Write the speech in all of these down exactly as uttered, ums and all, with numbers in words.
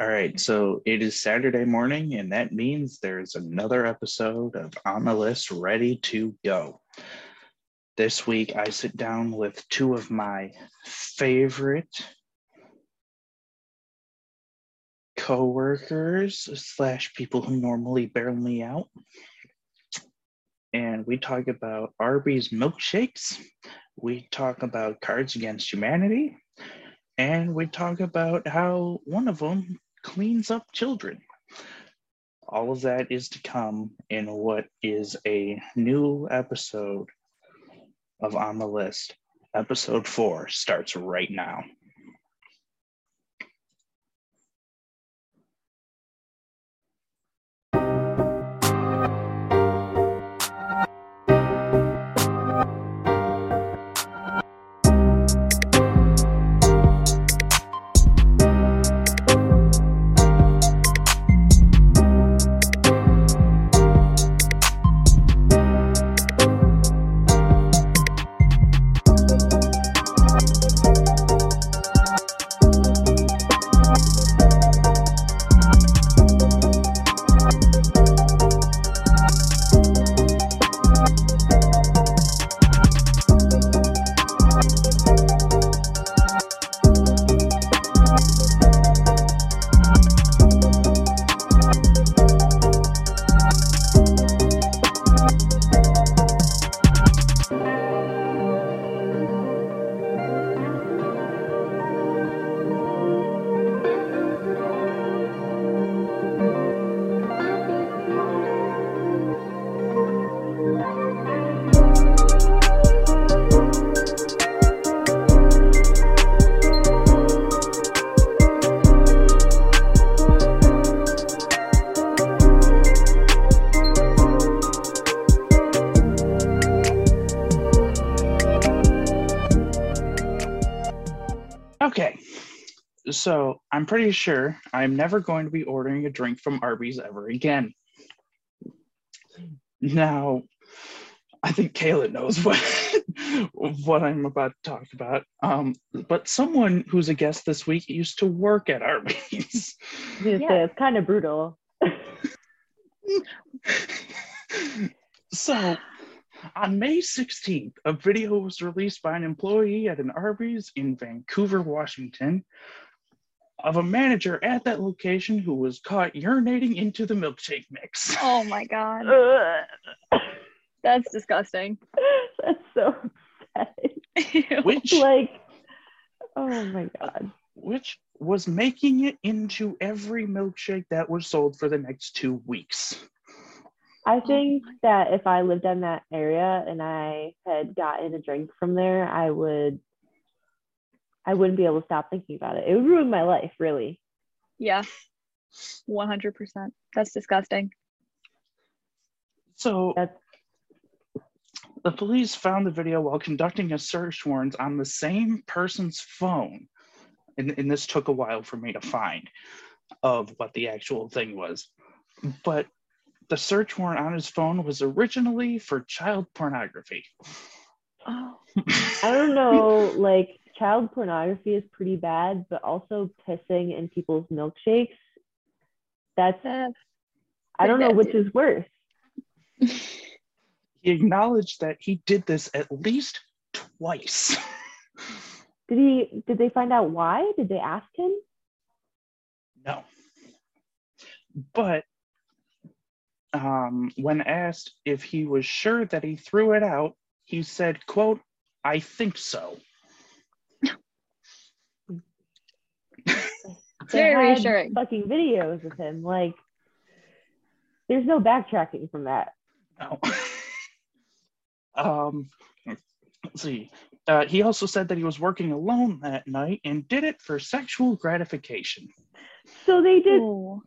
All right, so it is Saturday morning, and that means there's another episode of On the List ready to go. This week, I sit down with two of my favorite co-workers slash people who normally bail me out, and we talk about Arby's milkshakes, we talk about Cards Against Humanity, and we talk about how one of them cleans up children. All of that is to come in what is a new episode of On the List. Episode four starts right now. So I'm pretty sure I'm never going to be ordering a drink from Arby's ever again. Now, I think Kayla knows what, what I'm about to talk about. Um, but someone who's a guest this week used to work at Arby's. Yeah. It's kind of brutal. So on May sixteenth, a video was released by an employee at an Arby's in Vancouver, Washington, of a manager at that location who was caught urinating into the milkshake mix. Oh my God. Ugh. That's disgusting. That's so upsetting. Which, like, oh my God. Which was making it into every milkshake that was sold for the next two weeks. I think oh that if I lived in that area and I had gotten a drink from there, I would I wouldn't be able to stop thinking about it. It would ruin my life, really. Yeah, one hundred percent. That's disgusting. So That's- the police found the video while conducting a search warrant on the same person's phone. And, and this took a while for me to find of what the actual thing was. But the search warrant on his phone was originally for child pornography. Oh, I don't know, like... Child pornography is pretty bad, but also pissing in people's milkshakes, that's, uh, I don't know which is worse. He acknowledged that he did this at least twice. Did he, did they find out why? Did they ask him? No. But um, when asked if he was sure that he threw it out, he said, quote, "I think so." Very reassuring. Fucking videos of him, like, there's no backtracking from that. No. um, let's see. Uh, he also said that he was working alone that night and did it for sexual gratification. So they did. Ooh.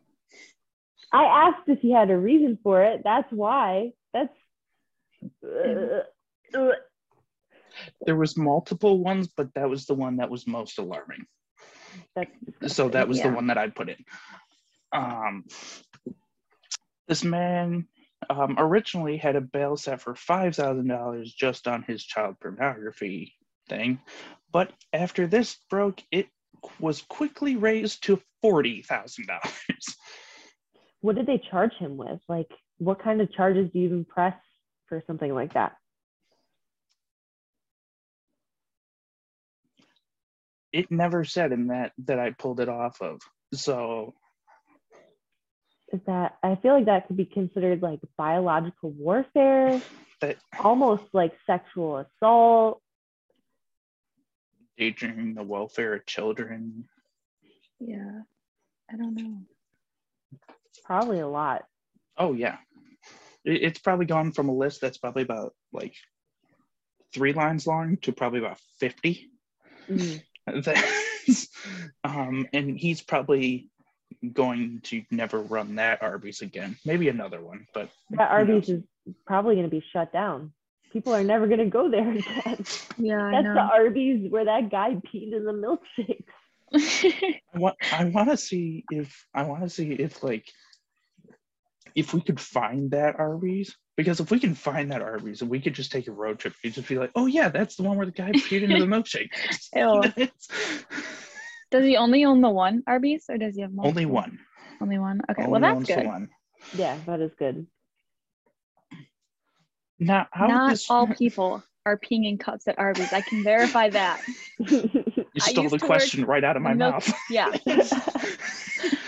I asked if he had a reason for it. That's why. That's. Uh, there was multiple ones, but that was the one that was most alarming. So that was yeah. the one that I put in. Um, this man um, originally had a bail set for five thousand dollars just on his child pornography thing. But after this broke, it was quickly raised to forty thousand dollars. What did they charge him with? Like, what kind of charges do you even press for something like that? It never said in that that I pulled it off of. So is that, I feel like that could be considered like biological warfare, that, almost like sexual assault. Endangering the welfare of children. Yeah, I don't know. Probably a lot. Oh yeah, it, it's probably gone from a list that's probably about like three lines long to probably about fifty. Mm-hmm. um, and he's probably going to never run that Arby's again. Maybe another one, but that Arby's knows. Is probably going to be shut down. People are never going to go there again. Yeah, that's the Arby's where that guy peed in the milkshakes. I want. I want to see if I want to see if like if we could find that Arby's. Because if we can find that Arby's and we could just take a road trip, you'd just be like, oh yeah, that's the one where the guy peed into the milkshake. Ew. Does he only own the one Arby's, or does he have multiple? Only one. Only one. Okay, only well that's good. One. Yeah, that is good. Now, how Not this... all people are peeing in cups at Arby's. I can verify that. You stole the question right out of my milk... mouth. Yeah.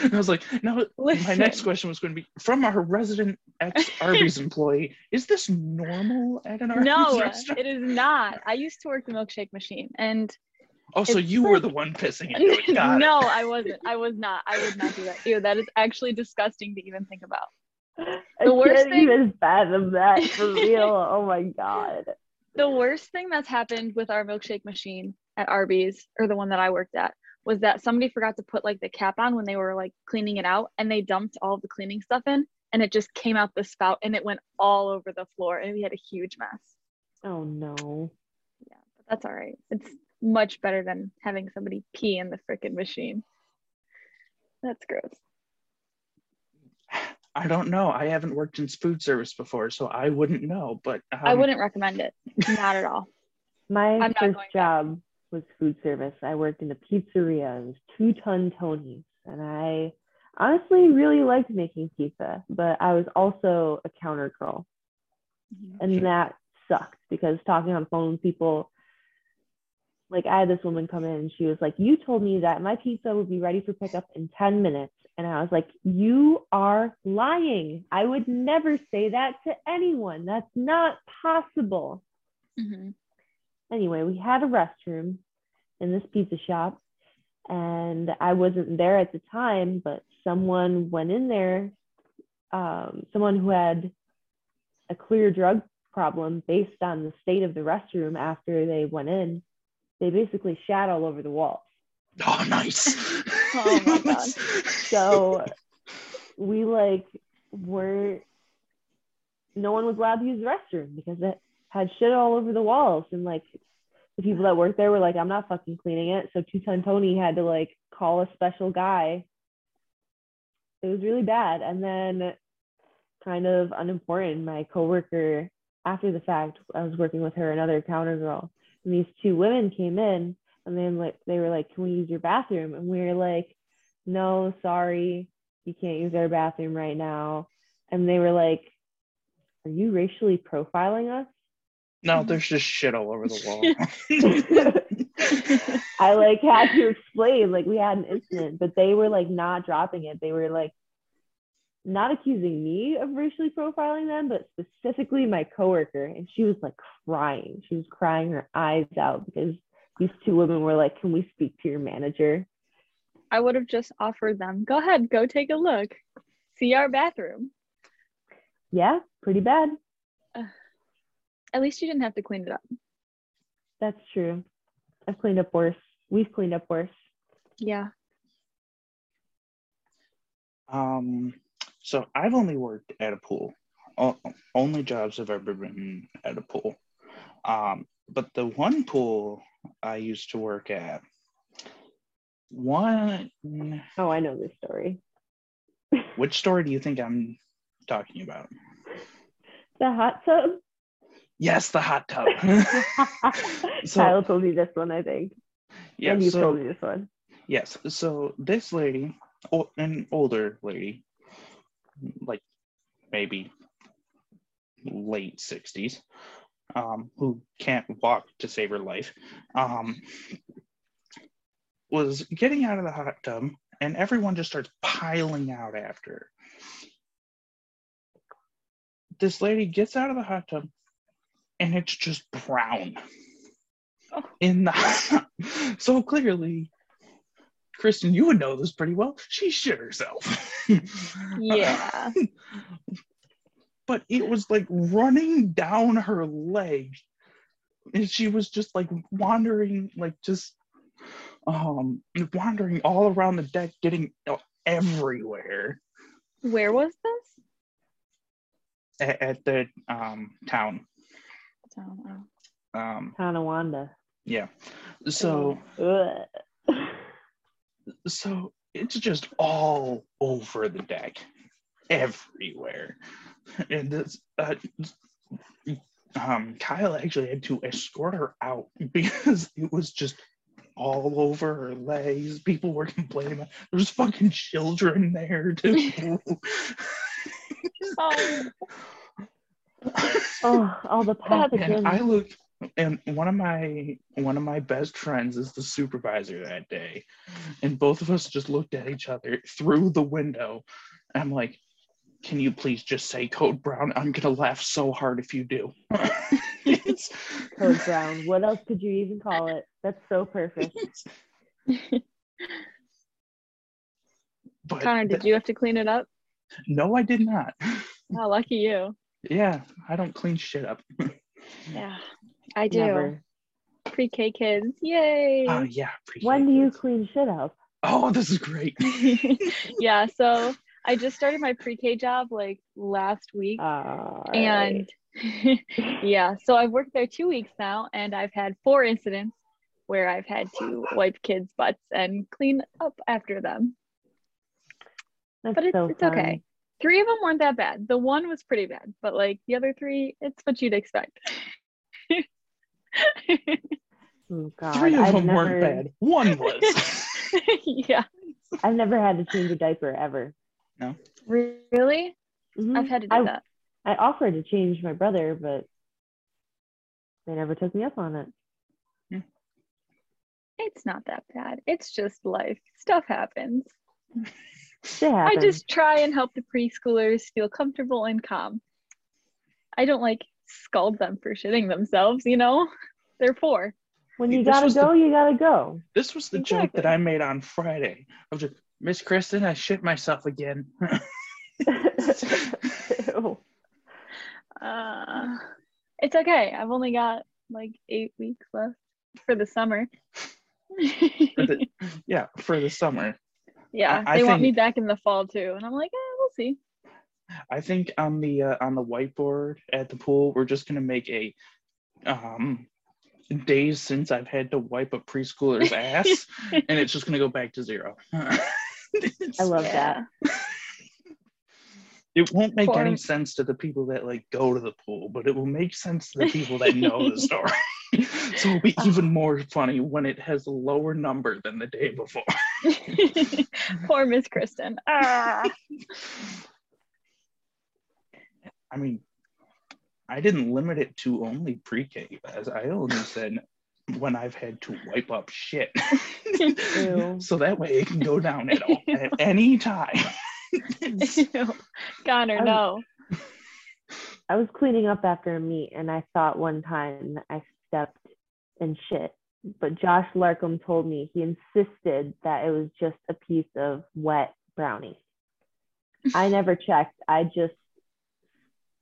I was like, no, Listen. My next question was going to be, from our resident ex-Arby's employee, is this normal at an Arby's no, restaurant? No, it is not. I used to work the milkshake machine. And oh, so you like... were the one pissing into it. Got no, it. I wasn't. I was not. I would not do that. Ew, that is actually disgusting to even think about. The I worst can't thing... even fathom that, for real. Oh, my God. The worst thing that's happened with our milkshake machine at Arby's, or the one that I worked at, was that somebody forgot to put like the cap on when they were like cleaning it out, and they dumped all of the cleaning stuff in, and it just came out the spout and it went all over the floor, and we had a huge mess. Oh no. Yeah, but that's all right. It's much better than having somebody pee in the frickin' machine. That's gross. I don't know. I haven't worked in food service before, so I wouldn't know, but um... I wouldn't recommend it. Not at all. My first job was food service. I worked in a pizzeria. It was Two Ton Tony's, and I honestly really liked making pizza, but I was also a counter girl, and that sucked because talking on the phone with people, like I had this woman come in and she was like, you told me that my pizza would be ready for pickup in ten minutes, and I was like, you are lying. I would never say that to anyone. That's not possible. Mm-hmm. Anyway, we had a restroom in this pizza shop, and I wasn't there at the time, but someone went in there, um, someone who had a clear drug problem based on the state of the restroom after they went in. They basically shat all over the walls. Oh, nice. Oh, my God. So we, like, were, no one was allowed to use the restroom because it had shit all over the walls, and like the people that worked there were like, I'm not fucking cleaning it. So Two Ton Tony had to like call a special guy. It was really bad. And then, kind of unimportant, my coworker, after the fact, I was working with her, another counter girl, and these two women came in, and then like they were like, can we use your bathroom? And we were like, no, sorry, you can't use our bathroom right now. And they were like, are you racially profiling us? No, there's just shit all over the wall. I like had to explain, like we had an incident, but they were like not dropping it. They were like not accusing me of racially profiling them, but specifically my coworker. And she was like crying. She was crying her eyes out because these two women were like, can we speak to your manager? I would have just offered them, go ahead, go take a look. See our bathroom. Yeah, pretty bad. Uh. At least you didn't have to clean it up. That's true. I've cleaned up worse. We've cleaned up worse. Yeah. Um. So I've only worked at a pool. O- only jobs I've ever been at a pool. Um. But the one pool I used to work at. One. Oh, I know this story. Which story do you think I'm talking about? The hot tub. Yes, the hot tub. So, Kyle told me this one, I think. Yeah, and you so, told me this one. Yes, so this lady, oh, an older lady, like maybe late sixties, um, who can't walk to save her life, um, was getting out of the hot tub, and everyone just starts piling out after her. This lady gets out of the hot tub, and it's just brown. Oh. In the so clearly, Kristen, you would know this pretty well. She shit herself. Yeah. But it was like running down her leg, and she was just like wandering, like just um wandering all around the deck, getting everywhere. Where was this? At, at the um town. Town. Oh. Um. Town of Wanda. Yeah. So. Ugh. So it's just all over the deck, everywhere. And this, uh, um, Kyle actually had to escort her out because it was just all over her legs. People were complaining about, there's fucking children there too. Oh. Oh, all the pathogens. And I looked, and one of my one of my best friends is the supervisor that day, and both of us just looked at each other through the window. I'm like, can you please just say Code Brown? I'm gonna laugh so hard if you do. Code Brown. What else could you even call it? That's so perfect. But Connor, did th- you have to clean it up? No, I did not. Oh, lucky you. Yeah, I don't clean shit up. Yeah, I do. Never. Pre-K kids, yay! Oh uh, yeah. Pre-K when do you kids. Clean shit up? Oh, this is great. Yeah, so I just started my pre-K job like last week, uh, and right. Yeah, so I've worked there two weeks now, and I've had four incidents where I've had to wipe kids' butts and clean up after them. That's but it's so it's fun. Okay. Three of them weren't that bad. The one was pretty bad, but like the other three, it's what you'd expect. Oh, God. Three of I've them never... weren't bad. One was. Yeah. I've never had to change a diaper ever. No. Really? Mm-hmm. I've had to do I, that. I offered to change my brother, but they never took me up on it. Yeah. It's not that bad. It's just life. Stuff happens. I just try and help the preschoolers feel comfortable and calm. I don't like scold them for shitting themselves, you know? They're poor. When you gotta go, the, you gotta go. This was the exactly. joke that I made on Friday. I was like, Miss Kristen, I shit myself again. Ew. Uh, it's okay. I've only got like eight weeks left for the summer. for the, yeah, for the summer. Yeah, they I want think, me back in the fall too, and I'm like, eh, we'll see. I think on the uh, on the whiteboard at the pool, we're just gonna make a um, days since I've had to wipe a preschooler's ass, and it's just gonna go back to zero. I love that. It won't make Form. any sense to the people that like go to the pool, but it will make sense to the people that know the story. So it'll be even more funny when it has a lower number than the day before. Poor Miss Kristen. Ah. I mean, I didn't limit it to only pre-K, as I only said when I've had to wipe up shit. So that way it can go down at, all, at any time. Connor, I, no. I was cleaning up after a meet, and I thought one time I stepped and shit. But Josh Larkham told me he insisted that it was just a piece of wet brownie. I never checked. I just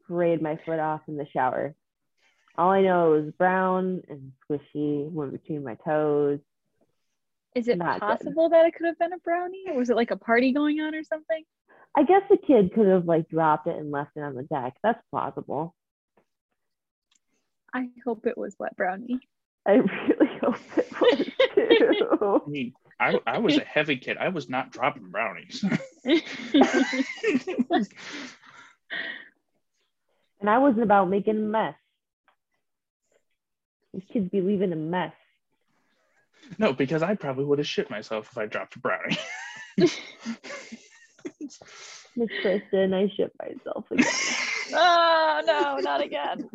sprayed my foot off in the shower. All I know is brown and squishy, went between my toes. Is it Not possible good. that it could have been a brownie? Or was it like a party going on or something? I guess the kid could have like dropped it and left it on the deck. That's plausible. I hope it was wet brownie. I really hope it was too. I mean, I, I was a heavy kid. I was not dropping brownies. And I wasn't about making a mess. These kids be leaving a mess. No, because I probably would have shit myself if I dropped a brownie. Miss Kristen, I shit myself again. Oh, no, not again.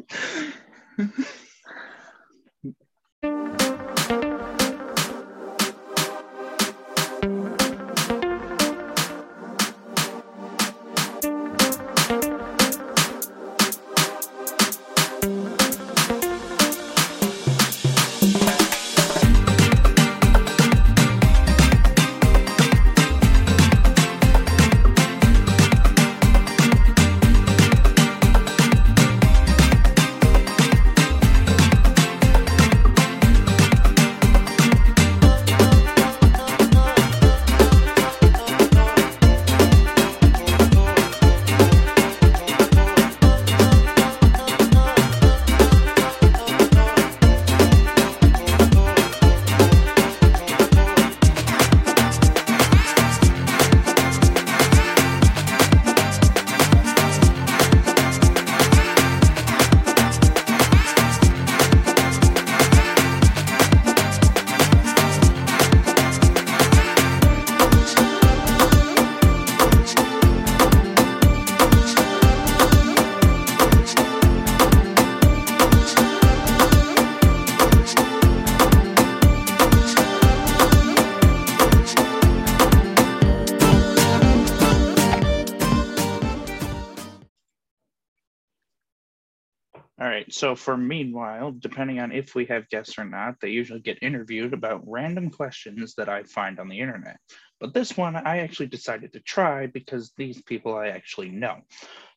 So for meanwhile, depending on if we have guests or not, they usually get interviewed about random questions that I find on the internet. But this one I actually decided to try because these people I actually know.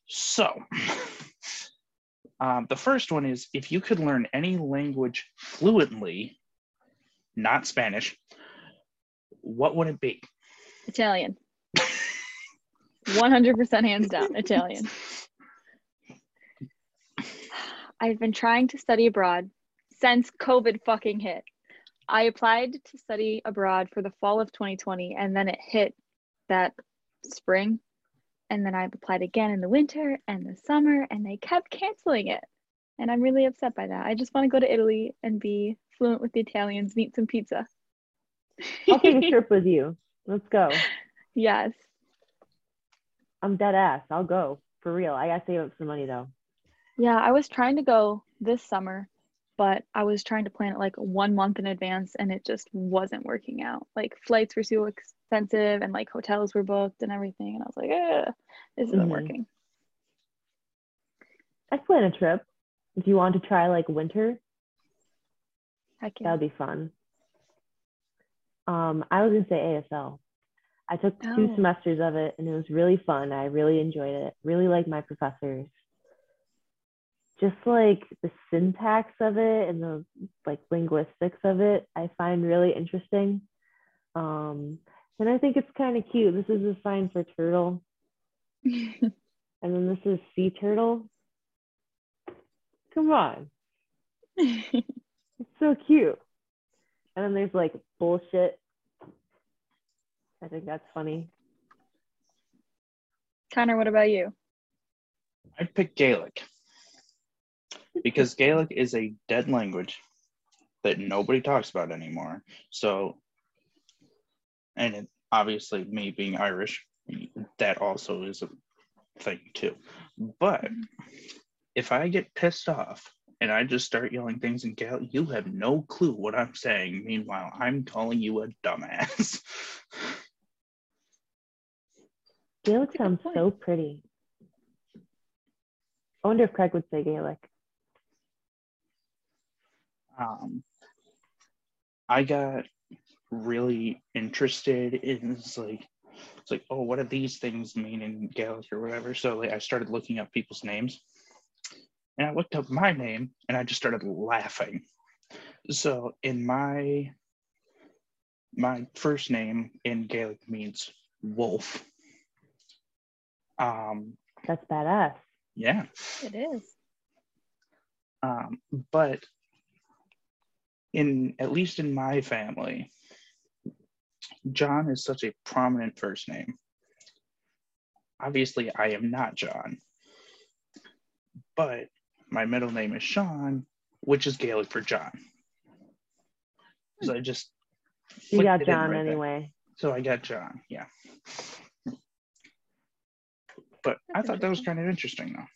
So um, the first one is, if you could learn any language fluently, not Spanish, what would it be? Italian. one hundred percent hands down, Italian. I've been trying to study abroad since COVID fucking hit. I applied to study abroad for the fall of twenty twenty, and then it hit that spring. And then I've applied again in the winter and the summer, and they kept canceling it. And I'm really upset by that. I just want to go to Italy and be fluent with the Italians and eat some pizza. I'll take a trip with you. Let's go. Yes. I'm dead ass. I'll go. For real. I gotta save up some money though. Yeah, I was trying to go this summer, but I was trying to plan it like one month in advance, and it just wasn't working out. Like flights were so expensive, and like hotels were booked and everything. And I was like, eh, this isn't mm-hmm. working. I plan a trip. Do you want to try like winter? Heck yeah. That would be fun. Um, I was going to say A S L. I took oh. two semesters of it, and it was really fun. I really enjoyed it. Really liked my professors. Just like the syntax of it and the like linguistics of it, I find really interesting. Um, and I think it's kind of cute. This is a sign for turtle. And then this is sea turtle. Come on. It's so cute. And then there's like bullshit. I think that's funny. Connor, what about you? I picked Gaelic. Because Gaelic is a dead language that nobody talks about anymore. So, and it, obviously me being Irish, that also is a thing too. But if I get pissed off and I just start yelling things in Gaelic, you have no clue what I'm saying. Meanwhile, I'm calling you a dumbass. Gaelic sounds so pretty. I wonder if Craig would say Gaelic. Um, I got really interested in it's like, it's like, oh, what do these things mean in Gaelic or whatever? So like, I started looking up people's names, and I looked up my name, and I just started laughing. So in my my first name in Gaelic means wolf. Um, that's badass. Yeah, it is. Um, but. In at least in my family, John is such a prominent first name. Obviously, I am not John, but my middle name is Sean, which is Gaelic for John. So I just You got John right anyway. There. So I got John, yeah. But I thought that was kind of interesting, though.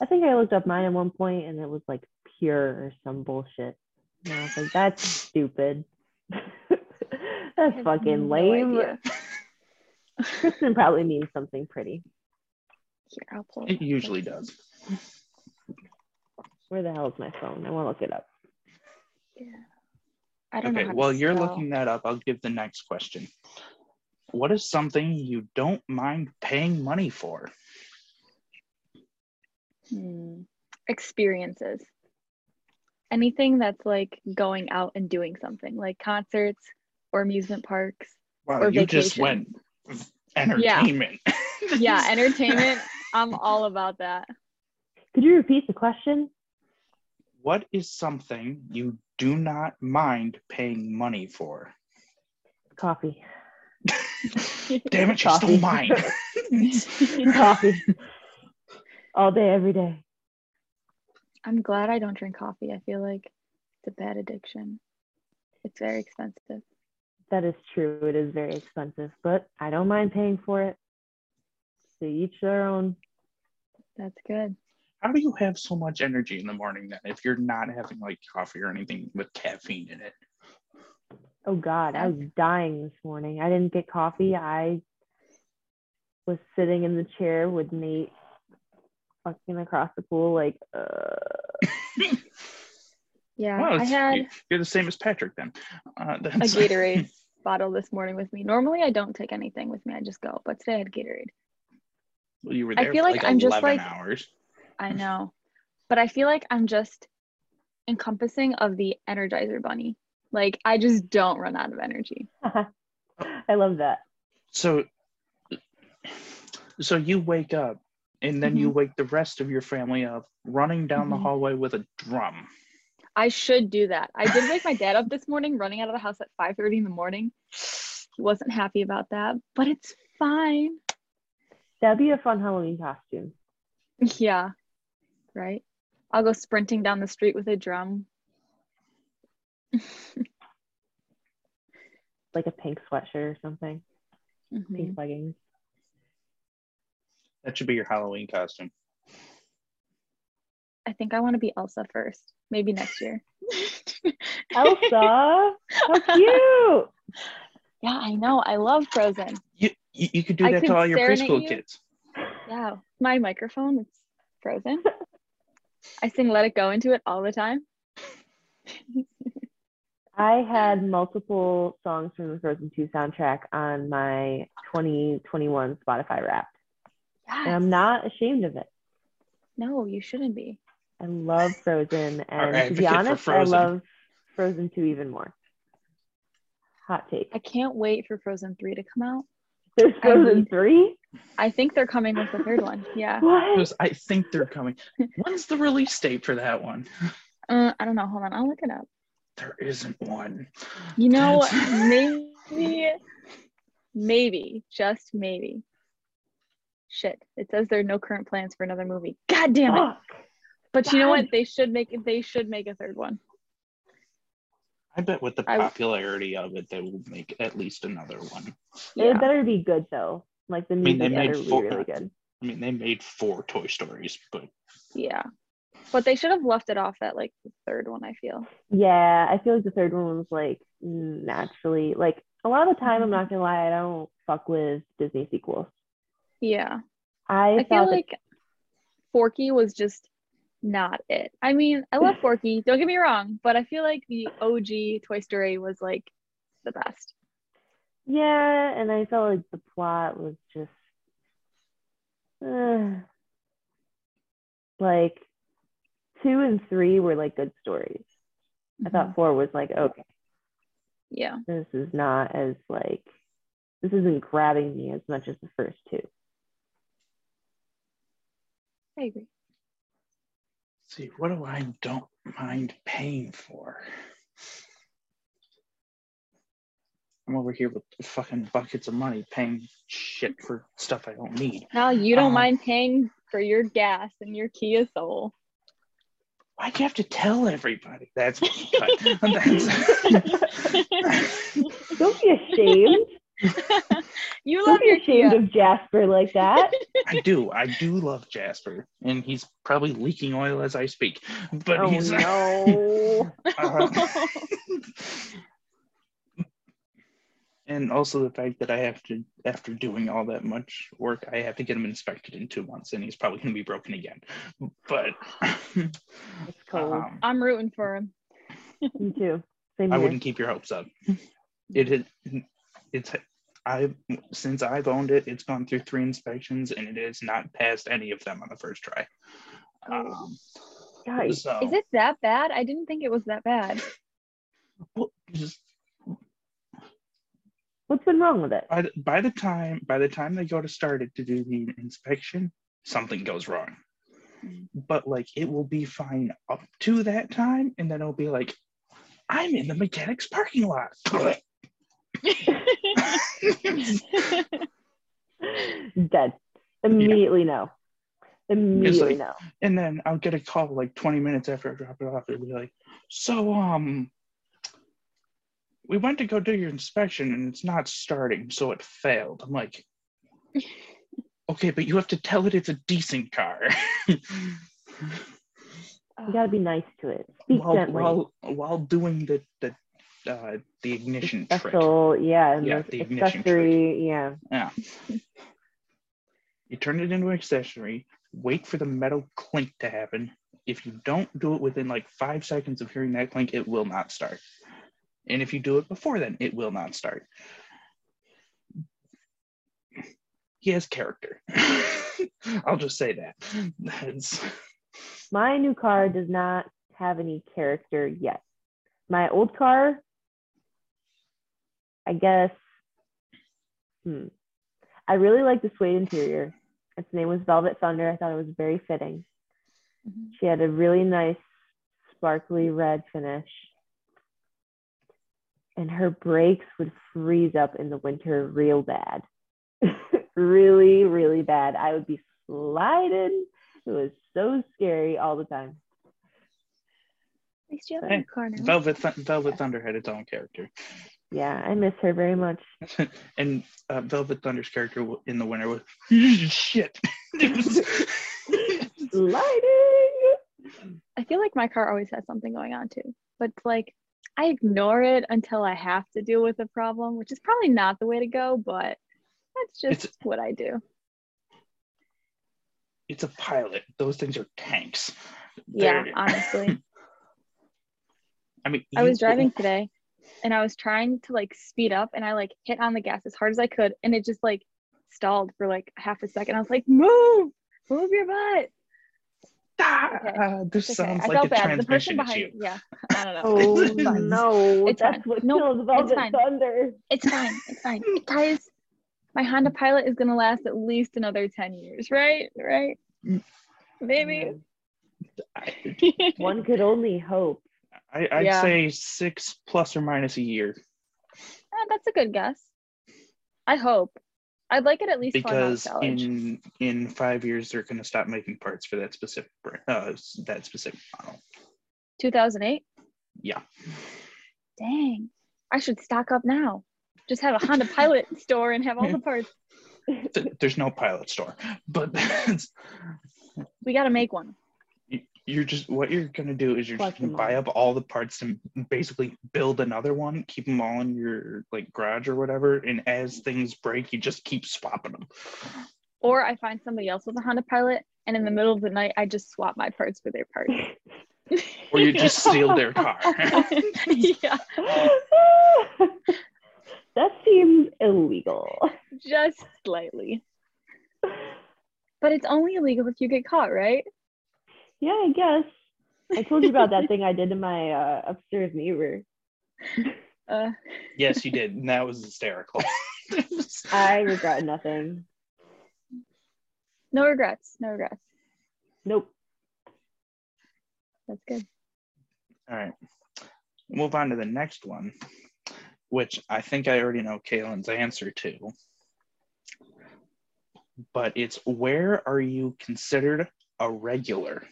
I think I looked up mine at one point, and it was like Pure or some bullshit. And I was like, that's stupid. That's fucking lame. No Kristen probably means something pretty. Here, I'll pull it. It usually does. Where the hell is my phone? I want to look it up. Yeah. I don't okay, know. Okay, while you're spell. looking that up, I'll give the next question. What is something you don't mind paying money for? Hmm. Experiences. Anything that's like going out and doing something, like concerts or amusement parks. Wow, or you vacations. Just went entertainment. Yeah, yeah, entertainment. I'm all about that. Could you repeat the question? What is something you do not mind paying money for? Coffee. Damn it, you stole mine. Coffee. All day, every day. I'm glad I don't drink coffee. I feel like it's a bad addiction. It's very expensive. That is true. It is very expensive, but I don't mind paying for it. To each their own. That's good. How do you have so much energy in the morning then if you're not having like coffee or anything with caffeine in it? Oh God, I was dying this morning. I didn't get coffee. I was sitting in the chair with Nate fucking across the pool, like, uh... yeah, well, I had... You're the same as Patrick, then. Uh, a Gatorade bottle this morning with me. Normally, I don't take anything with me. I just go, but today I had Gatorade. Well, you were there I feel for, like, like I'm just, like, hours. I know, but I feel like I'm just encompassing of the Energizer Bunny. Like, I just don't run out of energy. I love that. So, so you wake up, and then mm-hmm. you wake the rest of your family up running down mm-hmm. the hallway with a drum. I should do that. I did wake my dad up this morning running out of the house at five thirty in the morning. He wasn't happy about that, but it's fine. That'd be a fun Halloween costume. Yeah, right? I'll go sprinting down the street with a drum. Like a pink sweatshirt or something. Mm-hmm. Pink leggings. That should be your Halloween costume. I think I want to be Elsa first. Maybe next year. Elsa? How cute! Yeah, I know. I love Frozen. You you, you could do that to all your preschool kids. Yeah. My microphone is Frozen. I sing Let It Go into it all the time. I had multiple songs from the Frozen two soundtrack on my twenty twenty-one Spotify Wrapped. Yes. And I'm not ashamed of it. No, you shouldn't be. I love Frozen. And right, to be honest, I love Frozen two even more. Hot take. I can't wait for Frozen three to come out. There's Frozen three? I, I think they're coming with the third one. Yeah. What? I think they're coming. When's the release date for that one? Uh, I don't know. Hold on. I'll look it up. There isn't one. You know, maybe, maybe, just maybe. Shit, it says there are no current plans for another movie. God damn it. Oh, but God. You know what? They should make they should make a third one. I bet with the popularity I, of it, they will make at least another one. Yeah. It better be good though. Like the movie I mean, better four, be really good. I mean, they made four Toy Stories, but yeah. But they should have left it off at like the third one, I feel. Yeah, I feel like the third one was like naturally like a lot of the time, I'm not gonna lie, I don't fuck with Disney sequels. Yeah, I, I feel like that... Forky was just not it. I mean, I love Forky, don't get me wrong, but I feel like the O G Toy Story was like the best. Yeah, and I felt like the plot was just uh, like two and three were like good stories. Mm-hmm. I thought four was like, okay, yeah, this is not as like this isn't grabbing me as much as the first two. I agree. Let's see, what do I don't mind paying for? I'm over here with fucking buckets of money paying shit for stuff I don't need. No, you don't um, mind paying for your gas and your Kia Soul. Why'd you have to tell everybody? That's, that's be ashamed. You love Don't be ashamed of Jasper like that. I do. I do love Jasper, and he's probably leaking oil as I speak. But oh, he's no. uh, and also the fact that I have to, after doing all that much work, I have to get him inspected in two months, and he's probably going to be broken again. But it's cold. Um, I'm rooting for him. Me too. Same I here. Wouldn't keep your hopes up. It is. It's I since I've owned it, it's gone through three inspections and it has not passed any of them on the first try. Um, Guys, so, is it that bad? I didn't think it was that bad. Well, just, what's been wrong with it? By the, by the time by the time they go to start it to do the inspection, something goes wrong. But like it will be fine up to that time, and then it'll be like, I'm in the mechanic's parking lot. Dead immediately. Yeah. no immediately like, no and then I'll get a call like twenty minutes after I drop it off. It'll be like, so um we went to go do your inspection and it's not starting, so it failed. I'm like, okay, but you have to tell it it's a decent car. You gotta be nice to it. Speak while, gently. While, while doing the the Uh, the ignition the special, trick. Yeah, and yeah, the ignition accessory, trick. Yeah. Yeah. You turn it into an accessory, wait for the metal clink to happen. If you don't do it within like five seconds of hearing that clink, it will not start. And if you do it before then, it will not start. He has character. I'll just say that. That's... My new car does not have any character yet. My old car... I guess, hmm. I really like the suede interior. Its name was Velvet Thunder. I thought it was very fitting. Mm-hmm. She had a really nice, sparkly red finish. And her brakes would freeze up in the winter real bad. Really, really bad. I would be sliding. It was so scary all the time. At least you have a car now. Velvet, Th- Velvet yeah. Thunder had its own character. Yeah, I miss her very much. And uh, Velvet Thunder's character in the winter was shit. Lighting. I feel like my car always has something going on too, but like I ignore it until I have to deal with a problem, which is probably not the way to go. But that's just it's, what I do. It's a Pilot. Those things are tanks. Yeah, honestly. I mean, I was driving today. And I was trying to like speed up and I like hit on the gas as hard as I could. And it just like stalled for like half a second. I was like, move, move your butt. Ah, okay. uh, this okay. sounds I like a bad. Transmission the person behind, yeah, I don't know. Oh, no, it's that's fine. What no, kills Velvet it's Thunder. It's fine. It's fine. Guys, my Honda Pilot is going to last at least another ten years, right? Right? Maybe. One could only hope. I, I'd yeah. say six plus or minus a year. Eh, that's a good guess. I hope. I'd like it at least because in in five years they're going to stop making parts for that specific uh, that specific model. two thousand eight. Yeah. Dang! I should stock up now. Just have a Honda Pilot store and have all the parts. There's no Pilot store, but we got to make one. You're just what you're gonna do is you're Plus just gonna buy up all the parts and basically build another one, keep them all in your like garage or whatever, and as things break, you just keep swapping them. Or I find somebody else with a Honda Pilot, and in the middle of the night, I just swap my parts for their parts. Or you just steal their car. Yeah, that seems illegal. Just slightly, but it's only illegal if you get caught, right? Yeah, I guess. I told you about that thing I did to my uh, upstairs neighbor. Uh. Yes, you did. And that was hysterical. I regret nothing. No regrets. No regrets. Nope. That's good. All right. We'll move on to the next one, which I think I already know Kaylin's answer to. But it's, where are you considered a regular?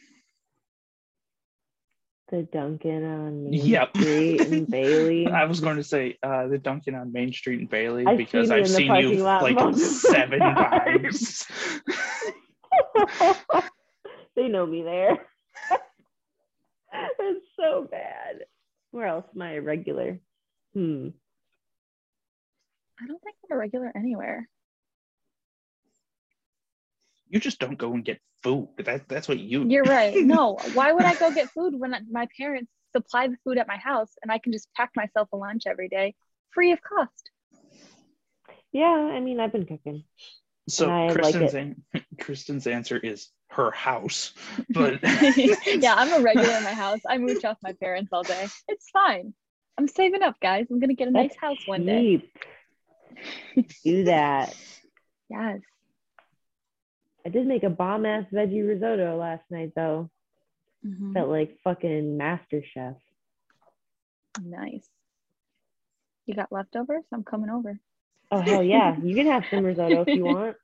The Duncan on Main yep. Street and Bailey. I was going to say uh, the Duncan on Main Street and Bailey I've because seen I've seen you like seven times. They know me there. It's so bad. Where else am I a regular? Hmm. I don't think I'm a regular anywhere. You just don't go and get food. That, that's what you... You're right. No, why would I go get food when my parents supply the food at my house and I can just pack myself a lunch every day free of cost? Yeah, I mean, I've been cooking. So Kristen's, like an- Kristen's answer is her house. But yeah, I'm a regular in my house. I mooch off my parents all day. It's fine. I'm saving up, guys. I'm going to get a that's nice house one day. Do that. Yes. I did make a bomb-ass veggie risotto last night, though. Mm-hmm. Felt like fucking MasterChef. Nice. You got leftovers? I'm coming over. Oh, hell yeah. You can have some risotto if you want.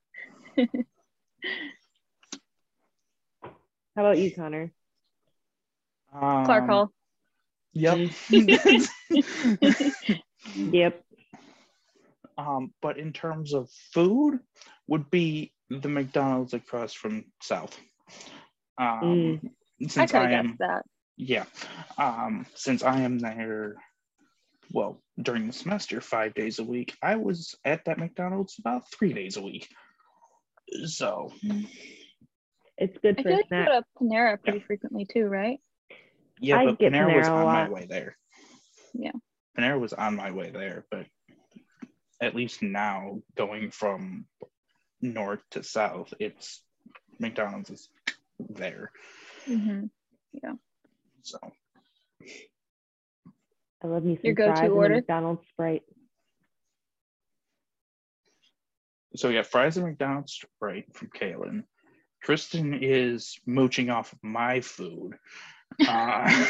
How about you, Connor? Um, Clark Hall. Yep. Yep. Um, but in terms of food, would be the McDonald's across from South. Um, mm. Since I, I am, that. Yeah. Um, since I am there, well, during the semester, five days a week, I was at that McDonald's about three days a week. So it's good for I feel like you go to Panera pretty yeah. frequently too, right? Yeah, I but Panera, Panera was on my way there. Yeah, Panera was on my way there, but at least now going from north to south, it's McDonald's is there. Mm-hmm. Yeah. So I love me some fries order? And McDonald's Sprite. So we got fries and McDonald's Sprite from Kaylin. Kristen is mooching off my food. Uh,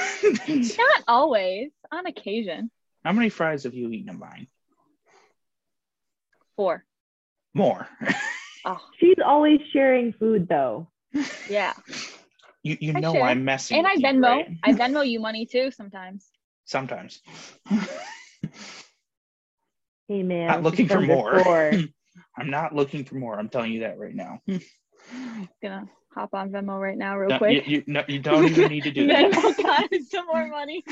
Not always, on occasion. How many fries have you eaten of mine? Four. More. Oh. She's always sharing food, though. Yeah. You you I know share. I'm messing. And I Venmo. You, right? I Venmo you money too sometimes. Sometimes. Hey man. I'm looking for more. I'm not looking for more. I'm telling you that right now. I'm gonna hop on Venmo right now, real no, quick. You, you, no, you don't even need to do that. Venmo got some more money.